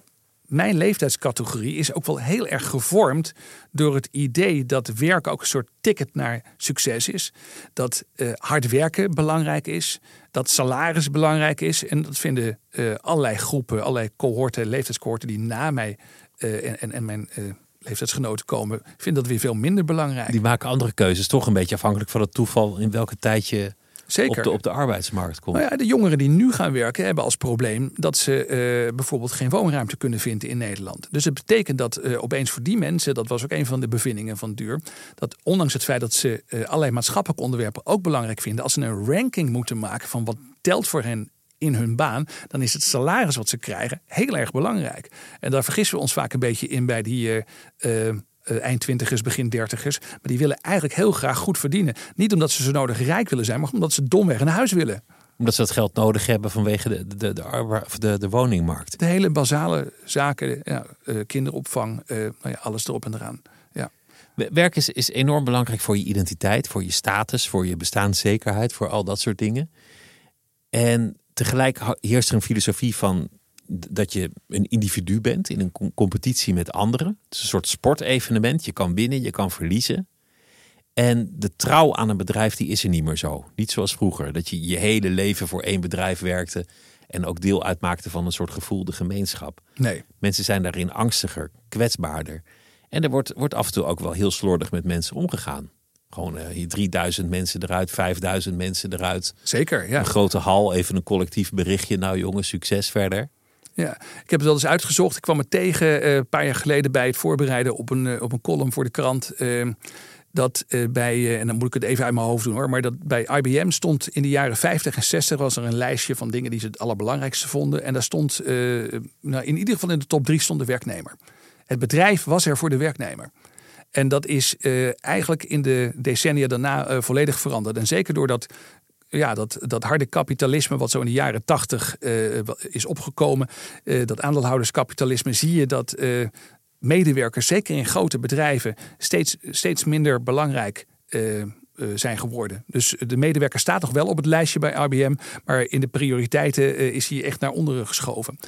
mijn leeftijdscategorie is ook wel heel erg gevormd door het idee dat werken ook een soort ticket naar succes is. Dat uh, hard werken belangrijk is. Dat salaris belangrijk is. En dat vinden uh, allerlei groepen, allerlei cohorten, leeftijdscohorten die na mij uh, en, en, en mijn uh, leeftijdsgenoten komen, vinden dat weer veel minder belangrijk. Die maken andere keuzes, toch een beetje afhankelijk van het toeval in welke tijd je Zeker. Op de, op de arbeidsmarkt komt. Nou ja, de jongeren die nu gaan werken hebben als probleem dat ze uh, bijvoorbeeld geen woonruimte kunnen vinden in Nederland. Dus het betekent dat uh, opeens voor die mensen, dat was ook een van de bevindingen van Dur, dat ondanks het feit dat ze uh, allerlei maatschappelijke onderwerpen ook belangrijk vinden, als ze een ranking moeten maken van wat telt voor hen in hun baan, dan is het salaris wat ze krijgen heel erg belangrijk. En daar vergissen we ons vaak een beetje in bij die Uh, uh, Uh, eind twintigers, begin dertigers. Maar die willen eigenlijk heel graag goed verdienen. Niet omdat ze zo nodig rijk willen zijn, maar omdat ze domweg een huis willen. Omdat ze dat geld nodig hebben vanwege de, de, de, de, de woningmarkt. De hele basale zaken, ja, uh, kinderopvang, uh, nou ja, alles erop en eraan. Ja. Werk is, is enorm belangrijk voor je identiteit, voor je status, voor je bestaanszekerheid, voor al dat soort dingen. En tegelijk heerst er een filosofie van dat je een individu bent in een competitie met anderen. Het is een soort sportevenement. Je kan winnen, je kan verliezen. En de trouw aan een bedrijf die is er niet meer zo. Niet zoals vroeger. Dat je je hele leven voor één bedrijf werkte en ook deel uitmaakte van een soort gevoelde gemeenschap. Nee. Mensen zijn daarin angstiger, kwetsbaarder. En er wordt, wordt af en toe ook wel heel slordig met mensen omgegaan. Gewoon uh, drieduizend mensen eruit, vijfduizend mensen eruit. Zeker, ja. Een grote hal, even een collectief berichtje. Nou jongens, succes verder. Ja, ik heb het al eens uitgezocht. Ik kwam het tegen uh, een paar jaar geleden bij het voorbereiden op een, uh, op een column voor de krant. Uh, dat uh, bij, uh, en dan moet ik het even uit mijn hoofd doen hoor. Maar dat bij I B M stond in de jaren vijftig en zestig was er een lijstje van dingen die ze het allerbelangrijkste vonden. En daar stond, uh, nou, in ieder geval in de top drie stond de werknemer. Het bedrijf was er voor de werknemer. En dat is uh, eigenlijk in de decennia daarna uh, volledig veranderd. En zeker doordat Ja, dat, dat harde kapitalisme wat zo in de jaren tachtig uh, is opgekomen. Uh, dat aandeelhouderskapitalisme zie je dat uh, medewerkers, zeker in grote bedrijven, steeds, steeds minder belangrijk uh, uh, zijn geworden. Dus de medewerker staat nog wel op het lijstje bij I B M. Maar in de prioriteiten uh, is hij echt naar onderen geschoven.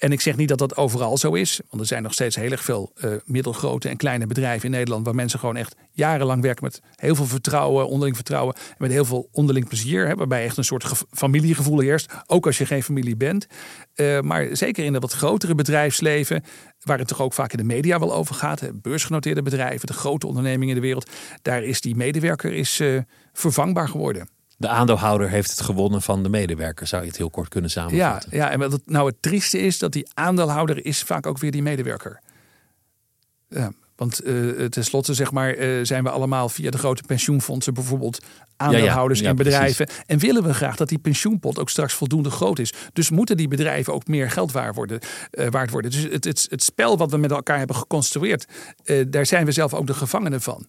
En ik zeg niet dat dat overal zo is. Want er zijn nog steeds heel erg veel uh, middelgrote en kleine bedrijven in Nederland waar mensen gewoon echt jarenlang werken met heel veel vertrouwen, onderling vertrouwen en met heel veel onderling plezier. Hè, waarbij echt een soort ge- familiegevoel heerst. Ook als je geen familie bent. Uh, maar zeker in het wat grotere bedrijfsleven, waar het toch ook vaak in de media wel over gaat. Hè, beursgenoteerde bedrijven, de grote ondernemingen in de wereld. Daar is die medewerker is, uh, vervangbaar geworden. De aandeelhouder heeft het gewonnen van de medewerker, zou je het heel kort kunnen samenvatten. Ja, ja, en wat nou het trieste is, dat die aandeelhouder is vaak ook weer die medewerker. Ja, want uh, tenslotte zeg maar, uh, zijn we allemaal via de grote pensioenfondsen bijvoorbeeld aandeelhouders ja, ja, ja, in bedrijven. Precies. En willen we graag dat die pensioenpot ook straks voldoende groot is. Dus moeten die bedrijven ook meer geld waard worden. Uh, waard worden. Dus het, het, het spel wat we met elkaar hebben geconstrueerd, uh, daar zijn we zelf ook de gevangenen van.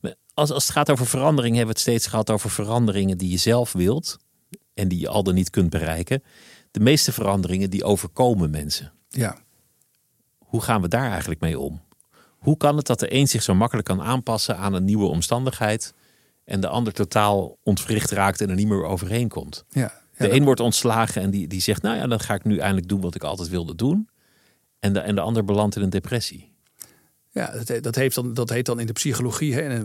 Maar Als, als het gaat over verandering, hebben we het steeds gehad over veranderingen die je zelf wilt en die je al dan niet kunt bereiken. De meeste veranderingen die overkomen mensen. Ja. Hoe gaan we daar eigenlijk mee om? Hoe kan het dat de een zich zo makkelijk kan aanpassen aan een nieuwe omstandigheid en de ander totaal ontwricht raakt en er niet meer overheen komt? Ja, ja, de een dat... wordt ontslagen en die, die zegt, nou ja, dan ga ik nu eindelijk doen wat ik altijd wilde doen. En de, en de ander belandt in een depressie. Ja, dat heet dan, dat heet dan in de psychologie, hè,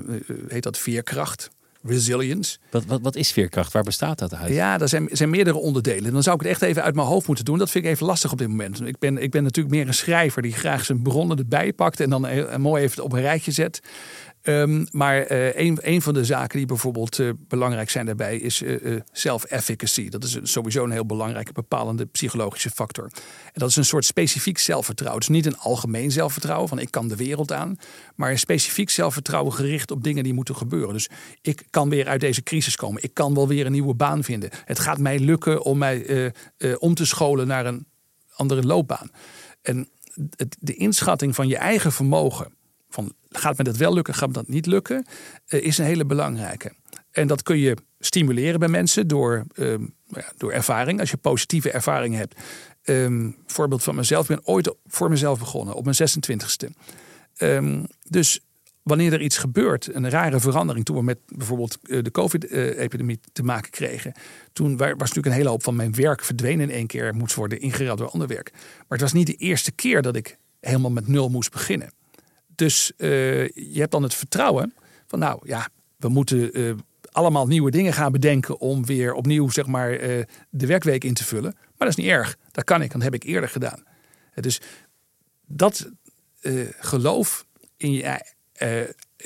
heet dat veerkracht, resilience. Wat, wat, wat is veerkracht? Waar bestaat dat uit? Ja, er zijn, zijn meerdere onderdelen. Dan zou ik het echt even uit mijn hoofd moeten doen. Dat vind ik even lastig op dit moment. Ik ben, ik ben natuurlijk meer een schrijver die graag zijn bronnen erbij pakt en dan heel, mooi even op een rijtje zet. Um, maar uh, een, een van de zaken die bijvoorbeeld uh, belangrijk zijn daarbij is uh, uh, self-efficacy. Dat is sowieso een heel belangrijke bepalende psychologische factor. En dat is een soort specifiek zelfvertrouwen. Dus niet een algemeen zelfvertrouwen van ik kan de wereld aan. Maar een specifiek zelfvertrouwen gericht op dingen die moeten gebeuren. Dus ik kan weer uit deze crisis komen. Ik kan wel weer een nieuwe baan vinden. Het gaat mij lukken om mij uh, uh, om te scholen naar een andere loopbaan. En het, de inschatting van je eigen vermogen, van gaat me dat wel lukken, gaat me dat niet lukken, uh, is een hele belangrijke. En dat kun je stimuleren bij mensen door, um, ja, door ervaring. Als je positieve ervaring hebt. Um, voorbeeld van mezelf. Ik ben ooit voor mezelf begonnen. Op mijn zesentwintigste. Um, dus wanneer er iets gebeurt. Een rare verandering. Toen we met bijvoorbeeld uh, de COVID-epidemie te maken kregen. Toen was natuurlijk een hele hoop van mijn werk verdwenen in één keer. Moest worden ingeruild door ander werk. Maar het was niet de eerste keer dat ik helemaal met nul moest beginnen. Dus uh, je hebt dan het vertrouwen van nou ja, we moeten uh, allemaal nieuwe dingen gaan bedenken om weer opnieuw zeg maar uh, de werkweek in te vullen. Maar dat is niet erg, dat kan ik, dat heb ik eerder gedaan. Dus dat uh, geloof in je, uh,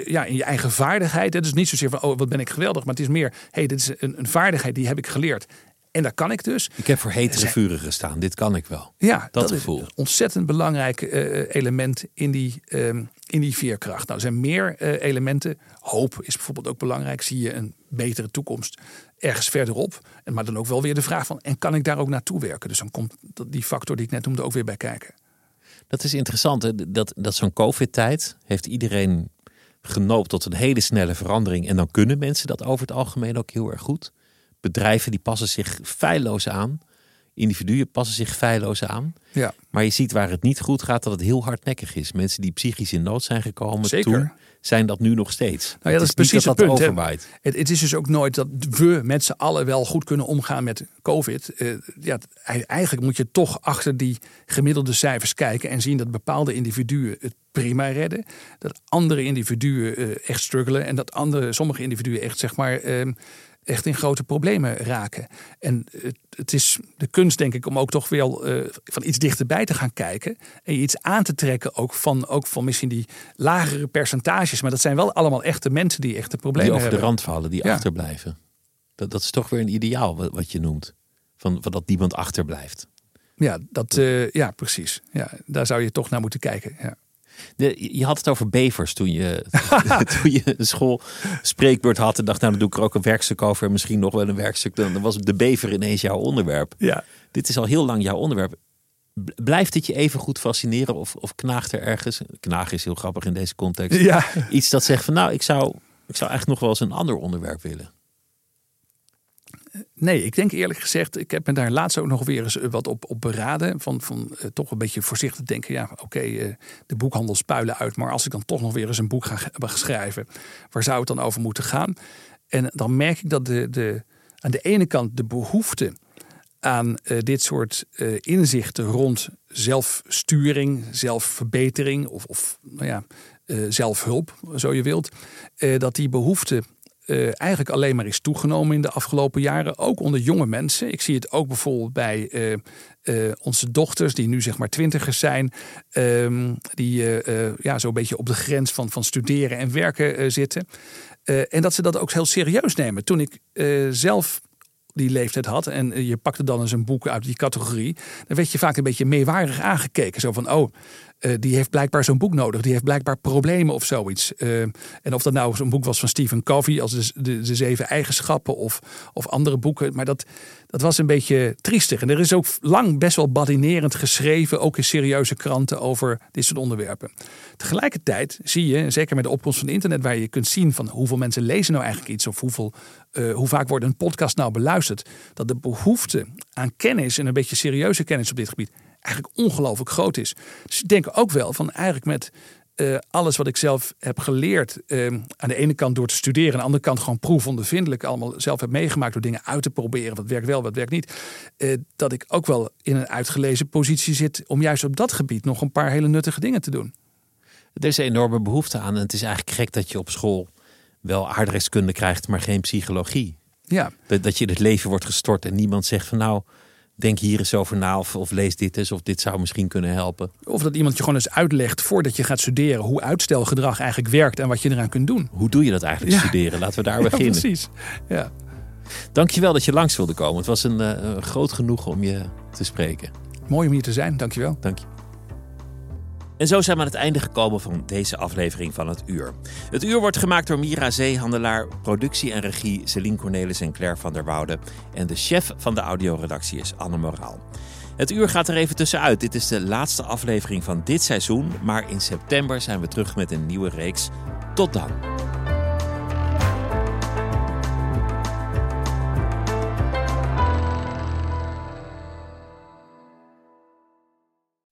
ja, in je eigen vaardigheid, dat is niet zozeer van oh wat ben ik geweldig, maar het is meer hey, dit is een, een vaardigheid die heb ik geleerd. En dat kan ik dus. Ik heb voor hetere vuren gestaan. Dit kan ik wel. Ja, dat, dat gevoel. Is een ontzettend belangrijk uh, element in die, um, in die veerkracht. Nou, er zijn meer uh, elementen. Hoop is bijvoorbeeld ook belangrijk. Zie je een betere toekomst ergens verderop. En, maar dan ook wel weer de vraag van, en kan ik daar ook naartoe werken? Dus dan komt die factor die ik net noemde ook weer bij kijken. Dat is interessant. Hè? Dat, dat zo'n COVID-tijd heeft iedereen genoopt tot een hele snelle verandering. En dan kunnen mensen dat over het algemeen ook heel erg goed. Bedrijven die passen zich feilloos aan. Individuen passen zich feilloos aan. Ja. Maar je ziet waar het niet goed gaat dat het heel hardnekkig is. Mensen die psychisch in nood zijn gekomen Zeker. Toen zijn dat nu nog steeds. Nou ja, dat is precies het punt. Het, het is dus ook nooit dat we met z'n allen wel goed kunnen omgaan met COVID. Uh, ja, eigenlijk moet je toch achter die gemiddelde cijfers kijken en zien dat bepaalde individuen het prima redden. Dat andere individuen uh, echt struggelen en dat andere, sommige individuen echt zeg maar... Uh, echt in grote problemen raken. En het is de kunst, denk ik, om ook toch wel uh, van iets dichterbij te gaan kijken. En je iets aan te trekken ook van, ook van misschien die lagere percentages. Maar dat zijn wel allemaal echte mensen die echte problemen hebben. Die over hebben. De rand vallen, die ja. achterblijven. Dat, dat is toch weer een ideaal wat, wat je noemt. Van, van dat niemand achterblijft. Ja, dat, uh, ja precies. Ja, daar zou je toch naar moeten kijken, ja. De, je had het over bevers toen je, toen je een schoolspreekbeurt had en dacht, nou dan doe ik er ook een werkstuk over en misschien nog wel een werkstuk. Dan was de bever ineens jouw onderwerp. Ja. Dit is al heel lang jouw onderwerp. Blijft het je even goed fascineren of, of knaagt er ergens, knagen is heel grappig in deze context, ja. iets dat zegt van nou ik zou, ik zou eigenlijk nog wel eens een ander onderwerp willen? Nee, ik denk eerlijk gezegd, ik heb me daar laatst ook nog weer eens wat op, op beraden. Van, van uh, toch een beetje voorzichtig denken, ja oké, okay, uh, de boekhandel spuilen uit. Maar als ik dan toch nog weer eens een boek ga, ga schrijven, waar zou het dan over moeten gaan? En dan merk ik dat de, de, aan de ene kant de behoefte aan uh, dit soort uh, inzichten rond zelfsturing, zelfverbetering of, of nou ja, uh, zelfhulp, zo je wilt. Uh, dat die behoefte... Uh, eigenlijk alleen maar is toegenomen in de afgelopen jaren. Ook onder jonge mensen. Ik zie het ook bijvoorbeeld bij uh, uh, onze dochters die nu zeg maar twintigers zijn. Um, die uh, uh, ja, zo'n beetje op de grens van, van studeren en werken uh, zitten. Uh, en dat ze dat ook heel serieus nemen. Toen ik uh, zelf die leeftijd had en uh, je pakte dan eens een boek uit die categorie. Dan werd je vaak een beetje meewarig aangekeken. Zo van oh... Uh, die heeft blijkbaar zo'n boek nodig. Die heeft blijkbaar problemen of zoiets. Uh, en of dat nou zo'n boek was van Stephen Covey... als de, de, de zeven eigenschappen of, of andere boeken. Maar dat, dat was een beetje triestig. En er is ook lang best wel badinerend geschreven... ook in serieuze kranten over dit soort onderwerpen. Tegelijkertijd zie je, zeker met de opkomst van het internet... waar je kunt zien van hoeveel mensen lezen nou eigenlijk iets... of hoeveel, uh, hoe vaak wordt een podcast nou beluisterd... dat de behoefte aan kennis en een beetje serieuze kennis op dit gebied... eigenlijk ongelooflijk groot is. Dus ik denk ook wel van eigenlijk met uh, alles wat ik zelf heb geleerd... Uh, aan de ene kant door te studeren... aan de andere kant gewoon proefondervindelijk... allemaal zelf heb meegemaakt door dingen uit te proberen... wat werkt wel, wat werkt niet... Uh, dat ik ook wel in een uitgelezen positie zit... om juist op dat gebied nog een paar hele nuttige dingen te doen. Er is een enorme behoefte aan... en het is eigenlijk gek dat je op school wel aardrijkskunde krijgt... maar geen psychologie. Ja. Dat, dat je in het leven wordt gestort en niemand zegt van nou... denk hier eens over na of, of lees dit eens of dit zou misschien kunnen helpen. Of dat iemand je gewoon eens uitlegt voordat je gaat studeren... hoe uitstelgedrag eigenlijk werkt en wat je eraan kunt doen. Hoe doe je dat eigenlijk ja. studeren? Laten we daar ja, beginnen. Precies. Ja. Dank je wel dat je langs wilde komen. Het was een uh, groot genoegen om je te spreken. Mooi om hier te zijn, dank je wel. Dank je. En zo zijn we aan het einde gekomen van deze aflevering van Het Uur. Het Uur wordt gemaakt door Mira Zeehandelaar, productie en regie Celine Cornelis en Claire van der Woude. En de chef van de audioredactie is Anne Moraal. Het Uur gaat er even tussenuit. Dit is de laatste aflevering van dit seizoen. Maar in september zijn we terug met een nieuwe reeks. Tot dan.